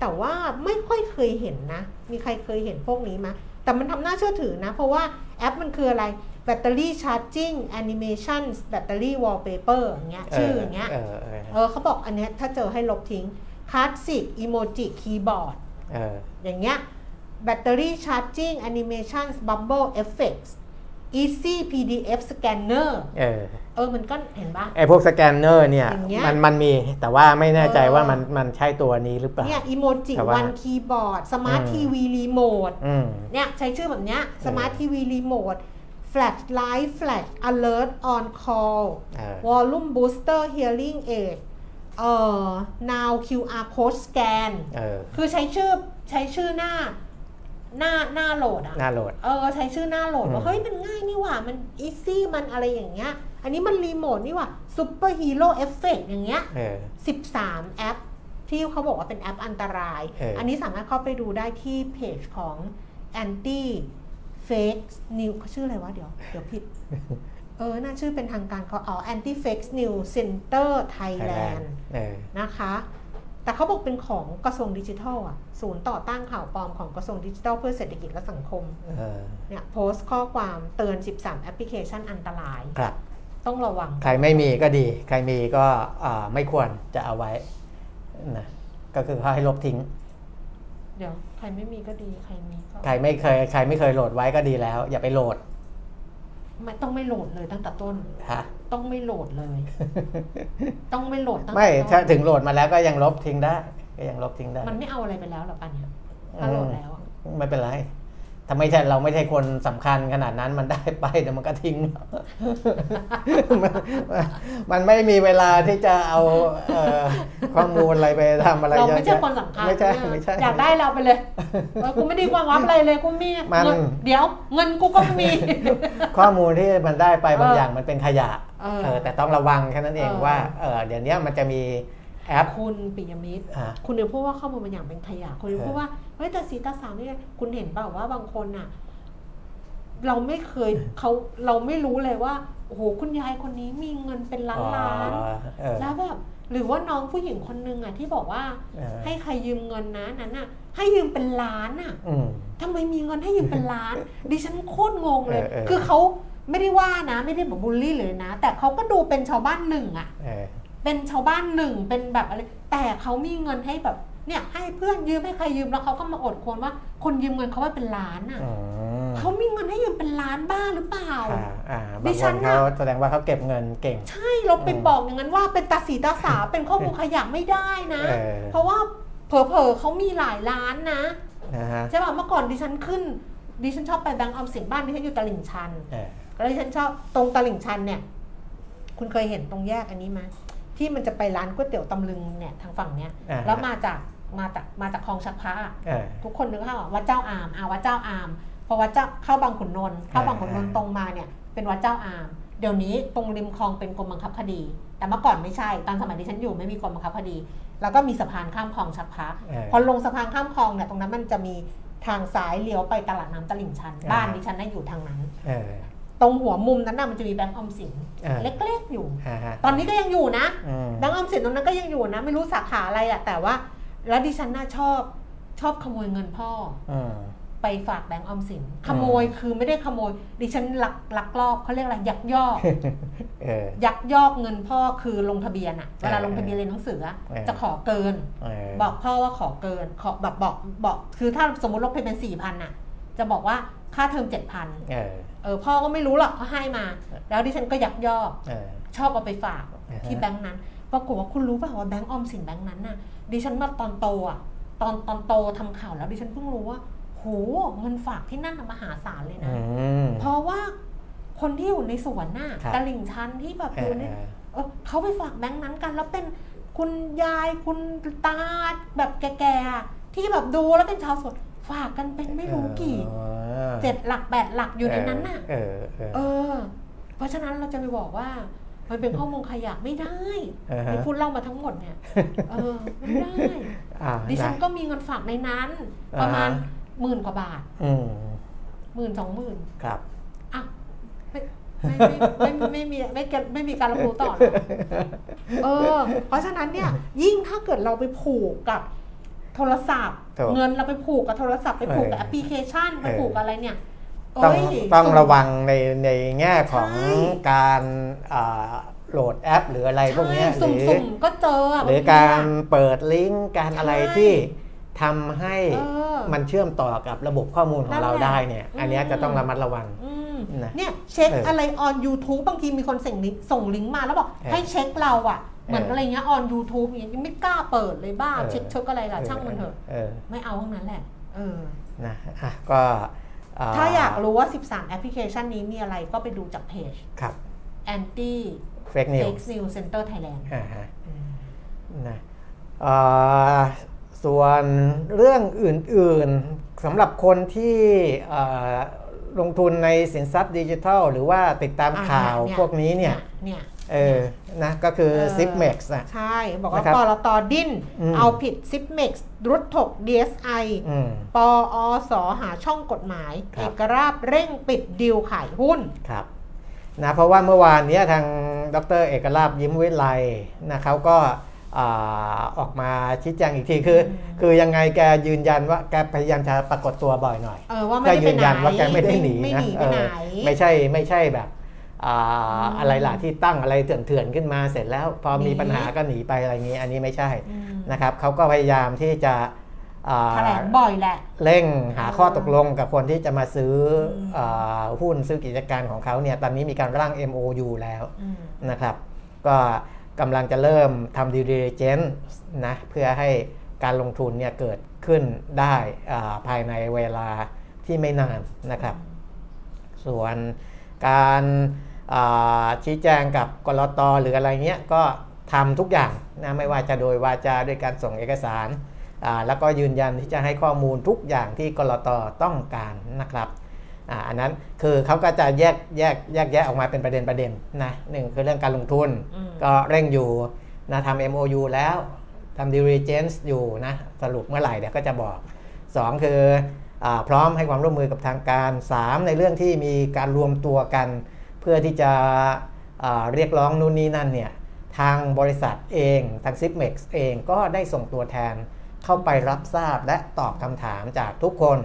แต่ว่าไม่ค่อยเคยเห็นนะมีใครเคยเห็นพวกนี้มั้ยแต่มันทำน่าเชื่อถือนะเพราะว่าแอปมันคืออะไรแบตเตอรี่ชาร์จิ่งแอนิเมชันแบตเตอรี่วอลเปเปอร์อย่างเงี้ยชื่ออย่างเงี้ยเขาบอกอันเนี้ยถ้าเจอให้ลบทิ้งคลาสสิกอีโมจิคีย์บอร์ดอย่างเงี้ยแบตเตอรี่ชาร์จิ่งแอนิเมชันบับเบิ้ลเอฟเฟกต์Easy PDF Scanner มันก็เห็นป่ะไอ้พวก Scanner เนี่ยมันมีแต่ว่าไม่แน่ใจว่ามันใช่ตัวนี้หรือเปล่าเนี่ยอีโมจิวันคีย์บอร์ดสมาร์ททีวีรีโมทเนี่ยใช้ชื่อแบบเนี้ยสมาร์ททีวีรีโมท Flash Light Flash Alert On Call Volume Booster Hearing Aid Now QR Code Scan คือใช้ชื่อหน้าโหลดอะหน้าโหลดใช้ชื่อหน้าโหลดว่าเฮ้ยมันง่ายนี่หว่ามันอีซี่มันอะไรอย่างเงี้ยอันนี้มันรีโมทนี่หว่าซุปเปอร์ฮีโร่เอฟเฟกต์อย่างเงี้ย13แอปที่เขาบอกว่าเป็นแอปอันตรายอันนี้สามารถเข้าไปดูได้ที่เพจของ anti fake news ชื่ออะไรวะเดี๋ยวผิดน่าชื่อเป็นทางการเขาanti fake news center Thailand นะคะแต่เขาบอกเป็นของกระทรวงดิจิทัลศูนย์ต่อต้านข่าวปลอมของกระทรวงดิจิทัลเพื่อเศรษฐกิจและสังคมเนี่ยโพสต์ข้อความเตือน13แอปพลิเคชันอันตรายต้องระวังใครไม่มีก็ดีใครมีก็ไม่ควรจะเอาไว้นะก็คือให้ลบทิ้งเดี๋ยวใครไม่มีก็ดีใครมีก็ใครไม่เคยโหลดไว้ก็ดีแล้วอย่าไปโหลดไม่ต้องไม่โหลดเลยตั้งแต่ต้นต้องไม่โหลดเลยต้องไม่โหลดตั้งแต่ต้นไม่ถ้าถึงโหลดมาแล้วก็ยังลบทิ้งได้มันไม่เอาอะไรไปแล้วหรอป่ะเนี่ยถ้าโหลดแล้วไม่เป็นไรถ้าไม่ใช่เราไม่ใช่คนสำคัญขนาดนั้นมันได้ไปแต่มันก็ทิ้ง มันไม่มีเวลาที่จะเอาข้อมูลอะไรไปทำอะไรเยอะเราไม่ใช่คนสำคัญไม่ใช่อยากได้เราไปเลยกูไม่ได้ความลับอะไรเลยกูมีเดี๋ยวเงินกูก็มี ข้อมูลที่มันได้ไปบางอย่างมันเป็นขยะแต่ต้องระวังแค่นั้นเองว่าเดี๋ยวนี้มันจะมีแอปคุณปิยมิตรคุณเดี๋ยวพูดว่าข้อมูลมันอย่างเป็นขยะคุณเดี๋ยวพูดว่าเฮ้ยแต่สีตาสามนี่คุณเห็นเปล่าว่าบางคนน่ะเราไม่เคยเราไม่รู้เลยว่าโอ้โหคุณยายคนนี้มีเงินเป็นล้านแล้วแบบหรือว่าน้องผู้หญิงคนนึงอ่ะที่บอกว่าให้ใครยืมเงินนะนั้นน่ะให้ยืมเป็นล้านอ่ะทำไมมีเงินให้ยืมเป็นล้านดิฉันโคตรงงเลยคือเขาไม่ได้ว่านะไม่ได้แบบบูลลี่เลยนะแต่เขาก็ดูเป็นชาวบ้านหนึ่งอ่ะเป็นชาวบ้านหนึ่งเป็นแบบอะไรแต่เขามีเงินให้แบบเนี่ยให้เพื่อนยืมให้ใครยืมแล้วเขาก็มาอดควรว่าคนยืมเงินเขาว่าเป็นล้านอ่ะเขามีเงินให้ยืมเป็นล้านบ้าหรือเปล่าดิฉันเขาแสดงว่าเขาเก็บเงินเก่งใช่เราไปบอกอย่างนั้นว่าเป็นตาสีตาสาเป็นข้อมูลขยะไม่ได้นะเพราะว่าเผลอๆเขามีหลายล้านนะใช่ป่ะเมื่อก่อนดิฉันชอบไปแบงก์ออมสินบ้านดิฉันอยู่ตลิ่งชันแล้วดิฉันชอบตรงตลิ่งชันเนี่ยคุณเคยเห็นตรงแยกอันนี้ไหมที่มันจะไปร้านก๋วยเตี๋ยวตำลึงเนี่ยทางฝั่งเนี้ยแล้วมาจากคลองชักพระทุกคนนึกว่าวัดเจ้าอามวัดเจ้าอามพอวัดเจ้าเข้าบางขุนนนท์ตรงมาเนี่ยเป็นวัดเจ้าอามเดี๋ยวนี้ตรงริมคลองเป็นกรมบังคับคดีแต่เมื่อก่อนไม่ใช่ตอนสมัยที่ฉันอยู่ไม่มีกรมบังคับคดีแล้วก็มีสะพานข้ามคลองชักพระพอลงสะพานข้ามคลองเนี่ยตรงนั้นมันจะมีทางซ้ายเลี้ยวไปตลาดน้ำตลิ่งชันบ้านดิฉันน่ะอยู่ทางนั้นตรงหัวมุมนั้นน่ะมันจะมีแบงก์ออมสินเล็กๆอยู่ตอนนี้ก็ยังอยู่นะแบงก์ออมสินตรงนั้นก็ยังอยู่นะไม่รู้สาขาอะไรอะแต่ว่าแล้วดิฉันน่าชอบขโมยเงินพ่อ ไปฝากแบงก์ออมสินขโมยคือไม่ได้ขโมยดิฉันลักลอบเขาเรียกอะไรยักยอกยักยอกเงินพ่อคือลงทะเบียนอะเวลาลงทะเบียนเรียนหนังสือจะขอเกินบอกพ่อว่าขอเกินขอแบบบอกคือถ้าสมมติลงทะเบียนเป็น 4,000 อะจะบอกว่าค่าเทอม 7,000 พ่อก็ไม่รู้หรอกเขาให้มาแล้วดิฉันก็ยักยอกชอบเอาไปฝากที่แบงก์นั้นปรากฏว่าคุณรู้ป่ะว่าแบงก์ออมสินแบงก์นั้นน่ะดิฉันมาตอนโตอ่ะตอนโตทำข่าวแล้วดิฉันเพิ่งรู้ว่าโหเงินฝากที่นั่นมหาศาลเลยนะเพราะว่าคนที่อยู่ในสวนน่ะตลิ่งชันที่แบบอยู่เนี่ยเขาไปฝากแบงก์นั้นกันแล้วเป็นคุณยายคุณตาแบบแก่ๆที่แบบดูแล้วเป็นชาวสวนฝากกันเป็นไม่รู้กี่7หลัก8หลักอยู่ในนั้นน่ะเพราะฉะนั้นเราจะไปบอกว่ามันเป็นข้อมูลขยะไม่ได้ที่คุณเล่ามาทั้งหมดเนี่ยไม่ได้ดิฉันก็มีเงินฝากในนั้นประมาณ10,000 กว่าบาท10,000-20,000ครับอ่ะไม่มีการรับรู้ต่อเพราะฉะนั้นเนี่ยยิ่งถ้าเกิดเราไปผูกกับโทรศัพท์เงินเราไปผูกกับโทรศัพท์ไปผูกกับแอปพลิเคชันไปผูกอะไรเนี่ยต้องระวังในแง่ของการโหลดแอปหรืออะไรพวกนี้สุ่มๆก็เจอหรือการเปิดลิงก์การอะไรที่ทำให้มันเชื่อมต่อกับระบบข้อมูลของเราได้เนี่ยอันนี้จะต้องระมัดระวังเนี่ยเช็คอะไร on YouTube บางทีมีคนส่งลิงก์มาแล้วบอกให้เช็คเราอ่ะเหมือนอะไรเงี้ย on YouTube อย่างนี้ไม่กล้าเปิดเลยบ้าเช็คอะไรล่ะช่างมันเถอะไม่เอาทั้งนั้นแหละนะก็ถ้าอยากรู้ว่า13แอปพลิเคชันนี้มีอะไรก็ไปดูจากเพจครับ Anti Fake News Center Thailand นะส่วนเรื่องอื่นๆสำหรับคนที่ลงทุนในสินทรัพย์ดิจิทัลหรือว่าติดตามข่าวพวกนี้เนี่ยนะก็คือ ZIPMEX นะใช่บอกว่าปลต.ดิ้นเอาผิด ZIPMEX รุดถก DSI ปอส.หาช่องกฎหมายเอกราชเร่งปิดดีลขายหุ้นครับนะเพราะว่าเมื่อวานนี้ทางดร.เอกราชยิ้มวิไลนะเขาก็ออกมาชี้แจงอีกทีคือยังไงแกยืนยันว่าแกพยายามจะปรากฏตัวบ่อยหน่อยก็ยืนยันว่าแกไม่ได้หนีนะไม่ใช่แบบอะไรล่ะที่ตั้งอะไรเถื่อนๆขึ้นมาเสร็จแล้วพอมีปัญหาก็หนีไปอะไรอย่างนี้อันนี้ไม่ใช่นะครับเขาก็พยายามที่จะแถลงบ่อยแหละเร่งหาข้อตกลงกับคนที่จะมาซื้อหุ้นซื้อกิจการของเขาเนี่ยตอนนี้มีการร่าง MOU แล้วนะครับก็กำลังจะเริ่มทำ due diligence นะเพื่อให้การลงทุนเนี่ยเกิดขึ้นได้ภายในเวลาที่ไม่นานนะครับส่วนการชี้แจงกับกลต.หรืออะไรเงี้ยก็ทำทุกอย่างนะไม่ว่าจะโดยวาจาด้วยการส่งเอกสารแล้วก็ยืนยันที่จะให้ข้อมูลทุกอย่างที่กลต.ต้องการนะครับอันนั้นคือเขาก็จะแยกออกมาเป็นประเด็นนะหนึ่งคือเรื่องการลงทุนก็เร่งอยู่นะทำ MOU แล้วทำ diligence อยู่นะสรุปเมื่อไหร่เดี๋ยวก็จะบอกสองคือพร้อมให้ความร่วมมือกับทางการสามในเรื่องที่มีการรวมตัวกันเพื่อที่จะเรียกร้องนู่นนี่นั่นเนี่ยทางบริษัทเองทาง ZIPMEX เองก็ได้ส่งตัวแทนเข้าไปรับทราบและตอบคำถามจากทุกคน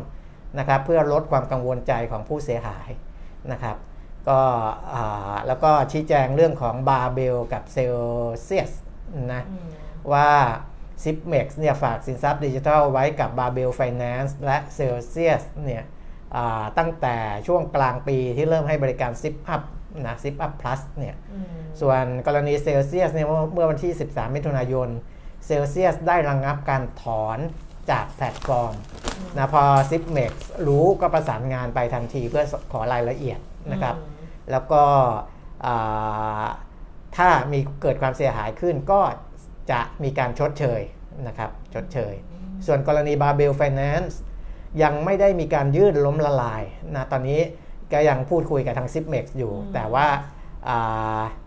นะครับเพื่อลดความกังวลใจของผู้เสียหายนะครับก็แล้วก็ชี้แจงเรื่องของบาเบลกับเซลเซียสนะว่า ZIPMEX เนี่ยฝากสินทรัพย์ดิจิทัลไว้กับบาเบลไฟแนนซ์และเซลเซียสเนี่ยตั้งแต่ช่วงกลางปีที่เริ่มให้บริการ ZipUp นะ ZipUp Plus เนี่ยส่วนกรณีเซลเซียสเนี่ยเมื่อวันที่13 มิถุนายนเซลเซียสได้ระงับการถอนจากแพลตฟอร์มนะพอ ZIPMEX รู้ก็ประสานงานไปทันทีเพื่อขอรายละเอียดนะครับแล้วก็ถ้ามีเกิดความเสียหายขึ้นก็จะมีการชดเชยนะครับชดเชยส่วนกรณี Barbell Finance ยังไม่ได้มีการยืดล้มละลายนะตอนนี้ก็ยังพูดคุยกับทาง ZIPMEX อยู่แต่ว่า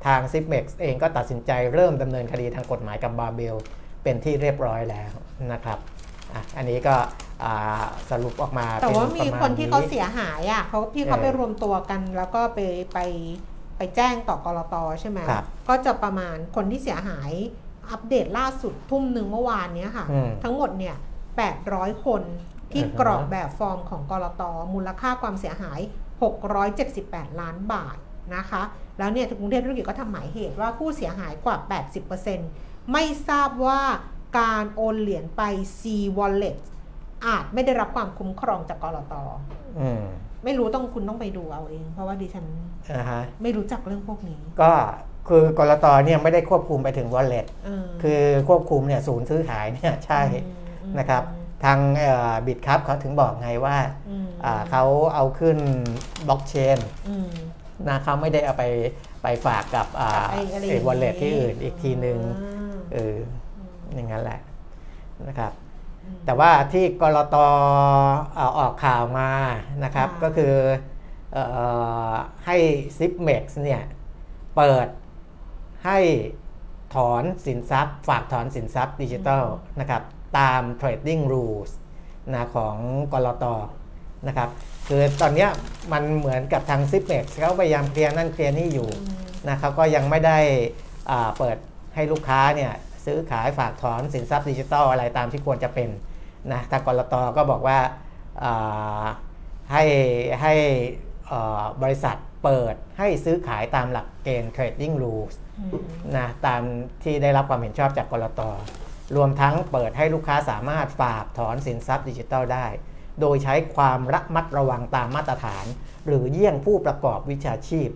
ทาง ZIPMEX เองก็ตัดสินใจเริ่มดำเนินคดีทางกฎหมายกับ Barbell เป็นที่เรียบร้อยแล้วนะครับอันนี้ก็สรุปออกมาแต่ว่ามีคนที่เขาเสียหายอ่ะเขาไปรวมตัวกันแล้วก็ไปแจ้งต่อกลต.ใช่ไหมก็จะประมาณคนที่เสียหายอัปเดตล่าสุดทุ่มหนึ่งเมื่อวานนี้ค่ะทั้งหมดเนี่ย800 คน ที่กรอกแบบฟอร์มของกลต.มูลค่าความเสียหาย678ล้านบาทนะคะแล้วเนี่ยกรุงเทพธุรกิจก็ทำหมายเหตุว่าผู้เสียหายกว่า 80% ไม่ทราบว่าการโอนเหรียญไป C Wallet อาจไม่ได้รับความคุ้มครองจากกลต.ไม่รู้ต้องคุณต้องไปดูเอาเองเพราะว่าดิฉันไม่รู้จักเรื่องพวกนี้ก็คือกลต.เนี่ยไม่ได้ควบคุมไปถึง Wallet คือควบคุมเนี่ยศูนย์ซื้อขายเนี่ยใช่นะครับทางบิตคัพเขาถึงบอกไงว่าเขาเอาขึ้นบล็อกเชนนะเขาไม่ได้เอาไปฝากกับWallet ที่อื่นอีกทีนึงอย่างนั้นแหละนะครับแต่ว่าที่กลต.ออกข่าวมานะครับก็คือให้ ZIPMEX เนี่ยเปิดให้ถอนสินทรัพย์ฝากถอนสินทรัพย์ดิจิทัลนะครับตาม trading rules นะของกลต.นะครับคือตอนนี้มันเหมือนกับทาง ZIPMEX เขาพยายามเคลียร์นั่นเคลียร์นี่อยู่นะครับก็ยังไม่ได้เปิดให้ลูกค้าเนี่ยซื้อขายฝากถอนสินทรัพย์ดิจิทัลอะไรตามที่ควรจะเป็นนะทางกลต.ก็บอกว่าให้บริษัทเปิดให้ซื้อขายตามหลักเกณฑ์ trading rules นะตามที่ได้รับความเห็นชอบจากกลต.รวมทั้งเปิดให้ลูกค้าสามารถฝากถอนสินทรัพย์ดิจิทัลได้โดยใช้ความระมัดระวังตามมาตรฐานหรือเยี่ยงผู้ประกอบวิชาชีพ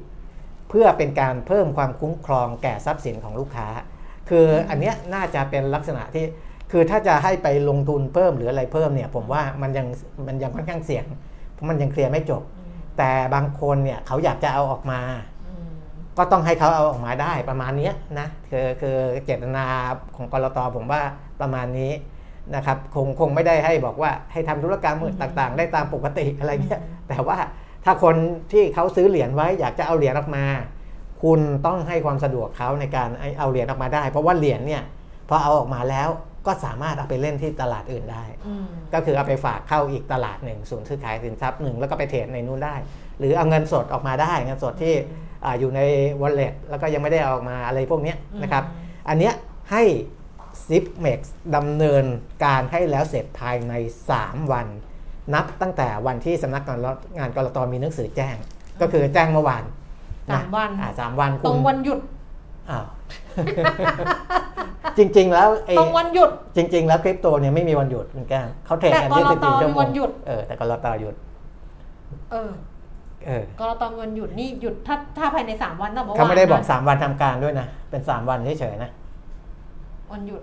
เพื่อเป็นการเพิ่มความคุ้มครองแก่ทรัพย์สินของลูกค้าคืออันเนี้ยน่าจะเป็นลักษณะที่คือถ้าจะให้ไปลงทุนเพิ่มหรืออะไรเพิ่มเนี่ยผมว่ามันยังค่อนข้างเสี่ยงเพราะมันยังเคลียร์ไม่จบแต่บางคนเนี่ยเขาอยากจะเอาออกมาก็ต้องให้เขาเอาออกมาได้ประมาณนี้นะคือเจตนาของกลต.ผมว่าประมาณนี้นะครับคงไม่ได้ให้บอกว่าให้ทำธุรกรรมต่างๆได้ตามปกติอะไรเงี้ยแต่ว่าถ้าคนที่เขาซื้อเหรียญไว้อยากจะเอาเหรียญออกมาคุณต้องให้ความสะดวกเขาในการเอาเหรียญออกมาได้เพราะว่าเหรียญเนี่ยพอเอาออกมาแล้วก็สามารถเอาไปเล่นที่ตลาดอื่นได้ก็คือเอาไปฝากเข้าอีกตลาดหนึ่งศูนย์ซื้อขายสินทรัพย์หนึ่งแล้วก็ไปเทรดในนู้นได้หรือเอาเงินสดออกมาได้เงินสดที่อยู่ใน wallet แล้วก็ยังไม่ได้ออกมาอะไรพวกนี้นะครับอันเนี้ยให้ ZIPMEX ดำเนินการให้แล้วเสร็จภายใน3วันนับตั้งแต่วันที่สำนักงานกลต.มีหนังสือแจ้งก็คือแจ้งเมื่อวาน3 วัน3 วันตรงวันหยุดจริงๆแล้วตรงวันหยุดจริงๆแล้วคริปโตเนี่ยไม่มีวันหยุดเหมือนกันเขาเทรดกัน24 ชั่วโมงแต่กลต.หยุดกลต.วันหยุดนี่หยุดถ้าภายใน3วันนะบอกว่าเขาไม่ได้บอก3วันทำการด้วยนะเป็น3วันเฉยๆนะวันหยุด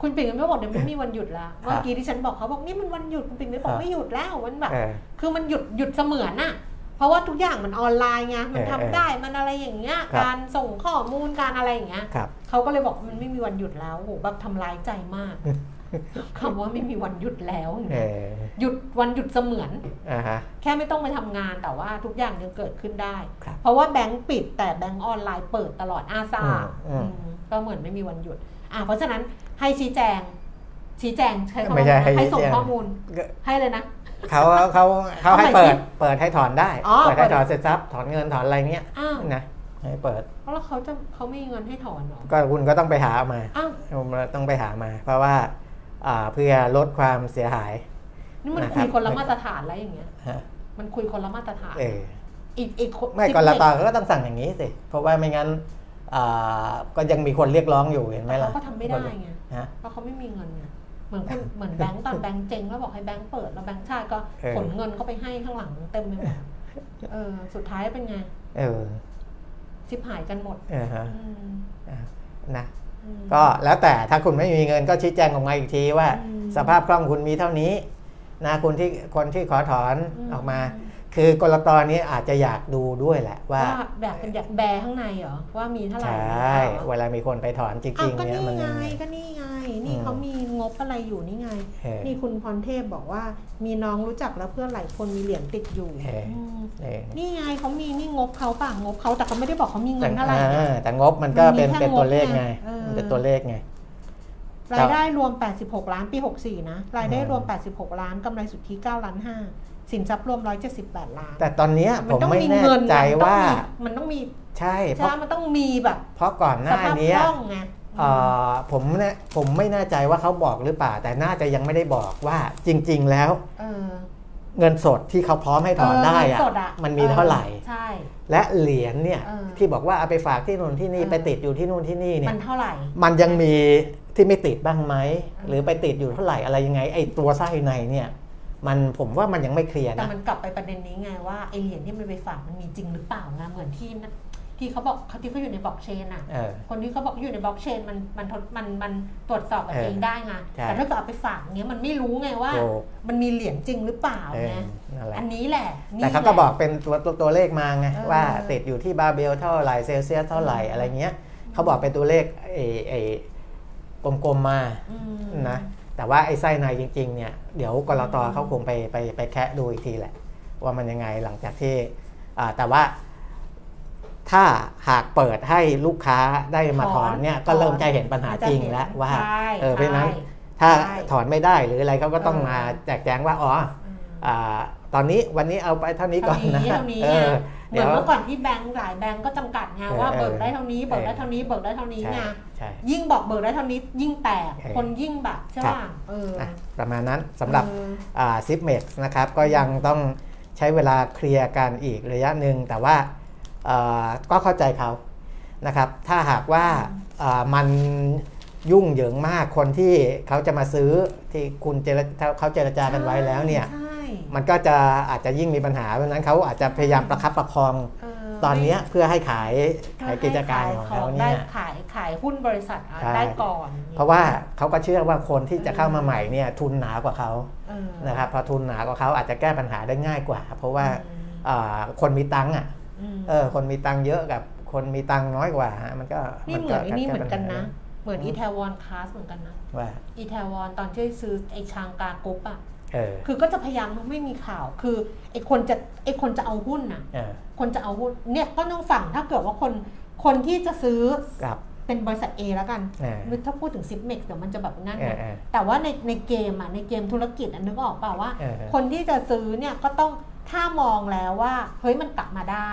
คุณปิ่นไม่บอกเดี๋ยวมันมีวันหยุดละเมื่อกี้ที่ฉันบอกเขาบอกนี่มันวันหยุดคุณปิ่นไม่บอกไม่หยุดแล้วมันแบบคือมันหยุดเสมือนน่ะเพราะว่าทุกอย่างมันออนไลน์ไงมันทำได้มันอะไรอย่างเงี้ยการส่งข้อมูลการอะไรอย่างเงี้ยเขาก็เลยบอกมันไม่มีวันหยุดแล้วโหแบบทำร้ายใจมากคำว่าไม่มีวันหยุดแล้วหยุดวันหยุดเสมือนแค่ไม่ต้องไปทำงานแต่ว่าทุกอย่างยังเกิดขึ้นได้เพราะว่าแบงก์ปิดแต่แบงก์ออนไลน์เปิดตลอดอาซาก็เหมือนไม่มีวันหยุดเพราะฉะนั้นให้ชี้แจงใช้คำว่าให้ส่งข้อมูลให้เลยนะเขาให้เปิดให้ถอนได้เปิดให้ถอนเสร็จซับถอนเงินถอนอะไรเงี้ยนะให้เปิดเพราะแล้วเขาไม่มีเงินให้ถอนหรอก็คุณก็ต้องไปหามาต้องไปหามาเพราะว่าเพื่อลดความเสียหายนี่มันคุยคนละมาตรฐานอะไรอย่างเงี้ยมันคุยคนละมาตรฐานอีกไม่กลต.ก็ต้องสั่งอย่างนี้สิเพราะว่าไม่งั้นก็ยังมีคนเรียกร้องอยู่เห็นไหมล่ะเขาทำไม่ได้ไงเพราะเขาไม่มีเงินไงเหมือนแบงก์ตอนแบงก์เจ๊งแล้วบอกให้แบงก์เปิดแล้วแบงก์ชาติก็ขนเงินเข้าไปให้ข้างหลังเต็มไปหมดสุดท้ายเป็นไงชิบหายกันหมดนะก็แล้วแต่ถ้าคุณไม่มีเงินก็ชี้แจงออกมาอีกทีว่าสภาพคล่องคุณมีเท่านี้นะคนที่ขอถอนออกมาคือกลต.นี้อาจจะอยากดูด้วยแหละว่าแบบเป็นอยากแบข้างในเหรอว่ามีเท่าไหร่เวลามีคนไปถอนจริงๆเนี่ยมันก็นี่ไงนี่เขามีงบอะไรอยู่นี่ไงนี่คุณพรเทพบอกว่ามีน้องรู้จักแล้วเพื่อนหลายคนมีเหรียญติดอยู่นี่ไงเขามีนี่งบเขาป่ะงบเขาแต่เขาไม่ได้บอกเขามีเงินเท่าไหร่แต่งบมันก็เป็นตัวเลขไงเป็นตัวเลขไงรายได้รวม86ล้านปี64นะรายได้รวม86ล้านกำไรสุทธิ9ล้าน5สินทรัพย์รวม178ล้านแต่ตอนนี้ผมไม่แน่ใจว่ามันต้องมีใช่เพราะมันต้องมีแบบเพราะก่อนหน้านี้ ผมไม่แน่ใจว่าเขาบอกหรือเปล่าแต่น่าจะยังไม่ได้บอกว่าจริงๆแล้วเงินสดที่เขาพร้อมให้ถอนได้มันมีเท่าไหร่และเหรียญเนี่ยที่บอกว่าเอาไปฝากที่นู่นที่นี่ไปติดอยู่ที่นู่นที่นี่เนี่ยมันเท่าไหร่มันยังมีที่ไม่ติดบ้างไหมหรือไปติดอยู่เท่าไหร่อะไรยังไงไอ้ตัวไส้ในเนี่ยมันผมว่ามันยังไม่เคลียร์นะแต่มันกลับไปประเด็นนี้ไงว่าไอ้เหรียญที่มันไปฝากมันมีจริงหรือเปล่านะเหมือนที่เขาบอกเขาที่เขาอยู่ในบล็อกเชนอ่ะคนที่เขาบอกอยู่ในบล็อกเชนมันตรวจสอบเองได้ไงแต่ถ้าเกิดเอาไปฝากเนี้ยมันไม่รู้ไงว่ามันมีเหรียญจริงหรือเปล่านะอันนี้แหละแต่เขาก็บอกเป็นตัวเลขมาไงว่าติดอยู่ที่บาเบลเท่าไหร่เซลเซียสเท่าไหร่อะไรเงี้ยเขาบอกเป็นตัวเลขไอ้กลมๆมานะแต่ว่าไอ้ไส้ในจริงๆเนี่ยเดี๋ยวกลต.เขาคงไปแคะดูอีกทีแหละว่ามันยังไงหลังจากที่แต่ว่าถ้าหากเปิดให้ลูกค้าได้มาถอนเนี่ยก็เริ่มจะเห็นปัญหาจริงแล้วว่าเพราะนั้นถ้าถอนไม่ได้หรืออะไรเขาก็ต้องมาแจกแจงว่าอ๋อตอนนี้วันนี้เอาไปเท่านี้ก่อนนะเหมือนเมื่อก่อนที่แบงก์หลายแบงก์ก็จำกัดไงว่าเบิกได้เท่านี้เบิกได้เท่านี้เบิกได้เท่านี้ไงยิ่งบอกเบิกได้เท่านี้ยิ่งแตกคนยิ่งแบบใช่ไหมประมาณนั้นสำหรับZIPMEXนะครับก็ยังต้องใช้เวลาเคลียร์กันอีกระยะหนึ่งแต่ว่าก็เข้าใจเขานะครับถ้าหากว่ามันยุ่งเหยิงมากคนที่เขาจะมาซื้อที่คุณเขาเจรจากันไว้แล้วเนี่ยมันก็จะอาจจะยิ่งมีปัญหาเพราะนั้นเขาอาจจะพยายามประคับประคองตอนนี้เพื่อให้ขายกิจการของเขาเนี่ยขายหุ้นบริษัทได้ก่อนเพราะว่าเขาก็เชื่อว่าคนที่จะเข้ามาใหม่เนี่ยทุนหนากว่าเขานะครับพอทุนหนากว่าเขาอาจจะแก้ปัญหาได้ง่ายกว่าเพราะว่าคนมีตังค์อ่ะคนมีตังค์เยอะกับคนมีตังค์น้อยกว่ามันก็นี่เหมือนนี่เหมือนกันนะเหมือนอีแทวอนคลาสเหมือนกันนะว่าอีแทวอนตอนที่ซื้อไอ้ชางกากรุ๊ปอ่ะคือก็จะพยายามไม่มีข่าวคือไอ้คนจะเอาหุ้นน่ะคนจะเอาหุ้นเนี่ยก็ต้องฝั่งถ้าเกิดว่าคนที่จะซื้อเป็นบริษัท A แล้วกันถ้าพูดถึงZIPMEXเดี๋ยวมันจะแบบนั่นแต่ว่าในเกมอ่ะในเกมธุรกิจนึกออกเปล่าว่าคนที่จะซื้อเนี่ยก็ต้องถ้ามองแล้วว่าเฮ้ยมันกลับมาได้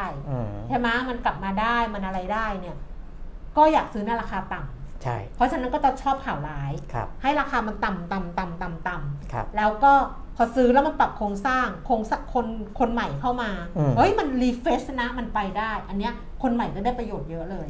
ใช่ไหมมันกลับมาได้มันอะไรได้เนี่ยก็อยากซื้อในราคาต่ำเพราะฉะนั้นก็จะชอบข่าวร้ายให้ราคามันต่ำแล้วก็พอซื้อแล้วมันปรับโครงสร้างคนใหม่เข้ามาเฮ้ยมันรีเฟรชนะมันไปได้อันเนี้ยคนใหม่ก็ได้ประโยชน์เยอะเลย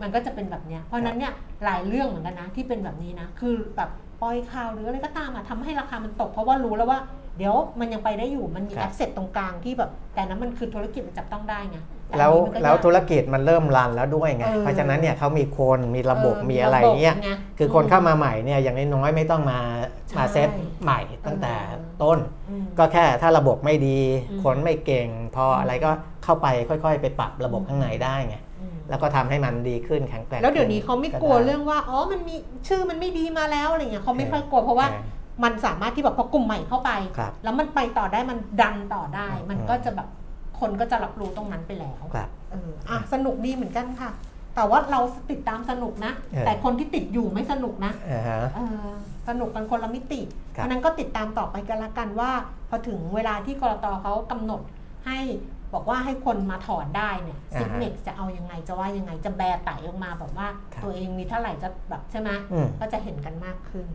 มันก็จะเป็นแบบเนี้ยเพราะนั้นเนี่ยหลายเรื่องเหมือนกันนะที่เป็นแบบนี้นะคือแบบปล่อยข่าวหรืออะไรก็ตามทำให้ราคามันตกเพราะว่ารู้แล้วว่าเดี๋ยวมันยังไปได้อยู่มันมีแอสเซทตรงกลางที่แบบแต่นั้นมันคือธุรกิจมันจับต้องได้ไงแล้วธุรกิจมันเริ่มรันแล้วด้วยไงเพราะฉะนั้นเนี่ยเขามีคนมีระบบมีอะไรเงี้ยคือคนเข้ามาใหม่เนี่ยอย่างน้อยๆไม่ต้องมาเซตใหม่ตั้งแต่ต้นก็แค่ถ้าระบบไม่ดีคนไม่เก่งพออะไรก็เข้าไปค่อยๆไปปรับระบบข้างในได้ไงแล้วก็ทำให้มันดีขึ้นแข็งแกร่งแล้วเดี๋ยวนี้เขาไม่กลัวเรื่องว่าอ๋อมันมีชื่อมันไม่ดีมาแล้วอะไรเงี้ยเขาไม่ค่อยกลัวเพราะว่ามันสามารถที่แบบพอกลุ่มใหม่เข้าไปแล้วมันไปต่อได้มันดันต่อได้มันก็จะแบบคนก็จะรับรู้ตรงนั้นไปแล้วสนุกดีเหมือนกันค่ะแต่ว่าเราติดตามสนุกนะแต่คนที่ติดอยู่ไม่สนุกนะสนุกกันคนละมิติเพราะนั้นก็ติดตามต่อไปกันละกันว่าพอถึงเวลาที่กลต.เขากำหนดให้บอกว่าให้คนมาถอนได้เนี่ยZIPMEXจะเอายังไงจะว่ายังไงจะแบร์ไต่ออกมาแบบว่าตัวเองมีเท่าไหร่จะแบบใช่ไหมก็จะเห็นกันมากขึ้น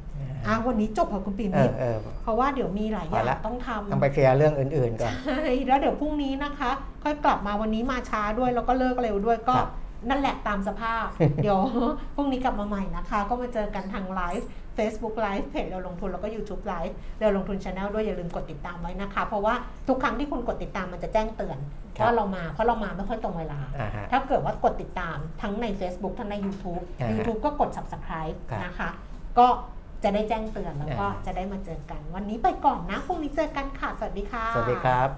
วันนี้จบค่ะคุณปีมิตรเพราะว่าเดี๋ยวมีหลายอย่างต้องทำต้องไปเคลียร์เรื่องอื่นๆก่อนใช่แล้วเดี๋ยวพรุ่งนี้นะคะค่อยกลับมาวันนี้มาช้าด้วยแล้วก็เลิกเร็วด้วยก็นั่นแหละตามสภาพเดี๋ยวพรุ่งนี้กลับมาใหม่นะคะก็มาเจอกันทางไลฟ์Facebook Live เพจเราลงทุนแล้วก็ YouTube Live เราลงทุน Channel ด้วยอย่าลืมกดติดตามไว้นะคะเพราะว่าทุกครั้งที่คุณกดติดตามมันจะแจ้งเตือนว่าเรามาเพราะเรามาไม่ค่อยตรงเวลาถ้าเกิดว่ากดติดตามทั้งใน Facebook ทั้งใน YouTube ก็กด Subscribe นะคะก็จะได้แจ้งเตือนแล้วก็จะได้มาเจอกันวันนี้ไปก่อนนะพรุ่งนี้เจอกันค่ะสวัสดีค่ะสวัสดีครับ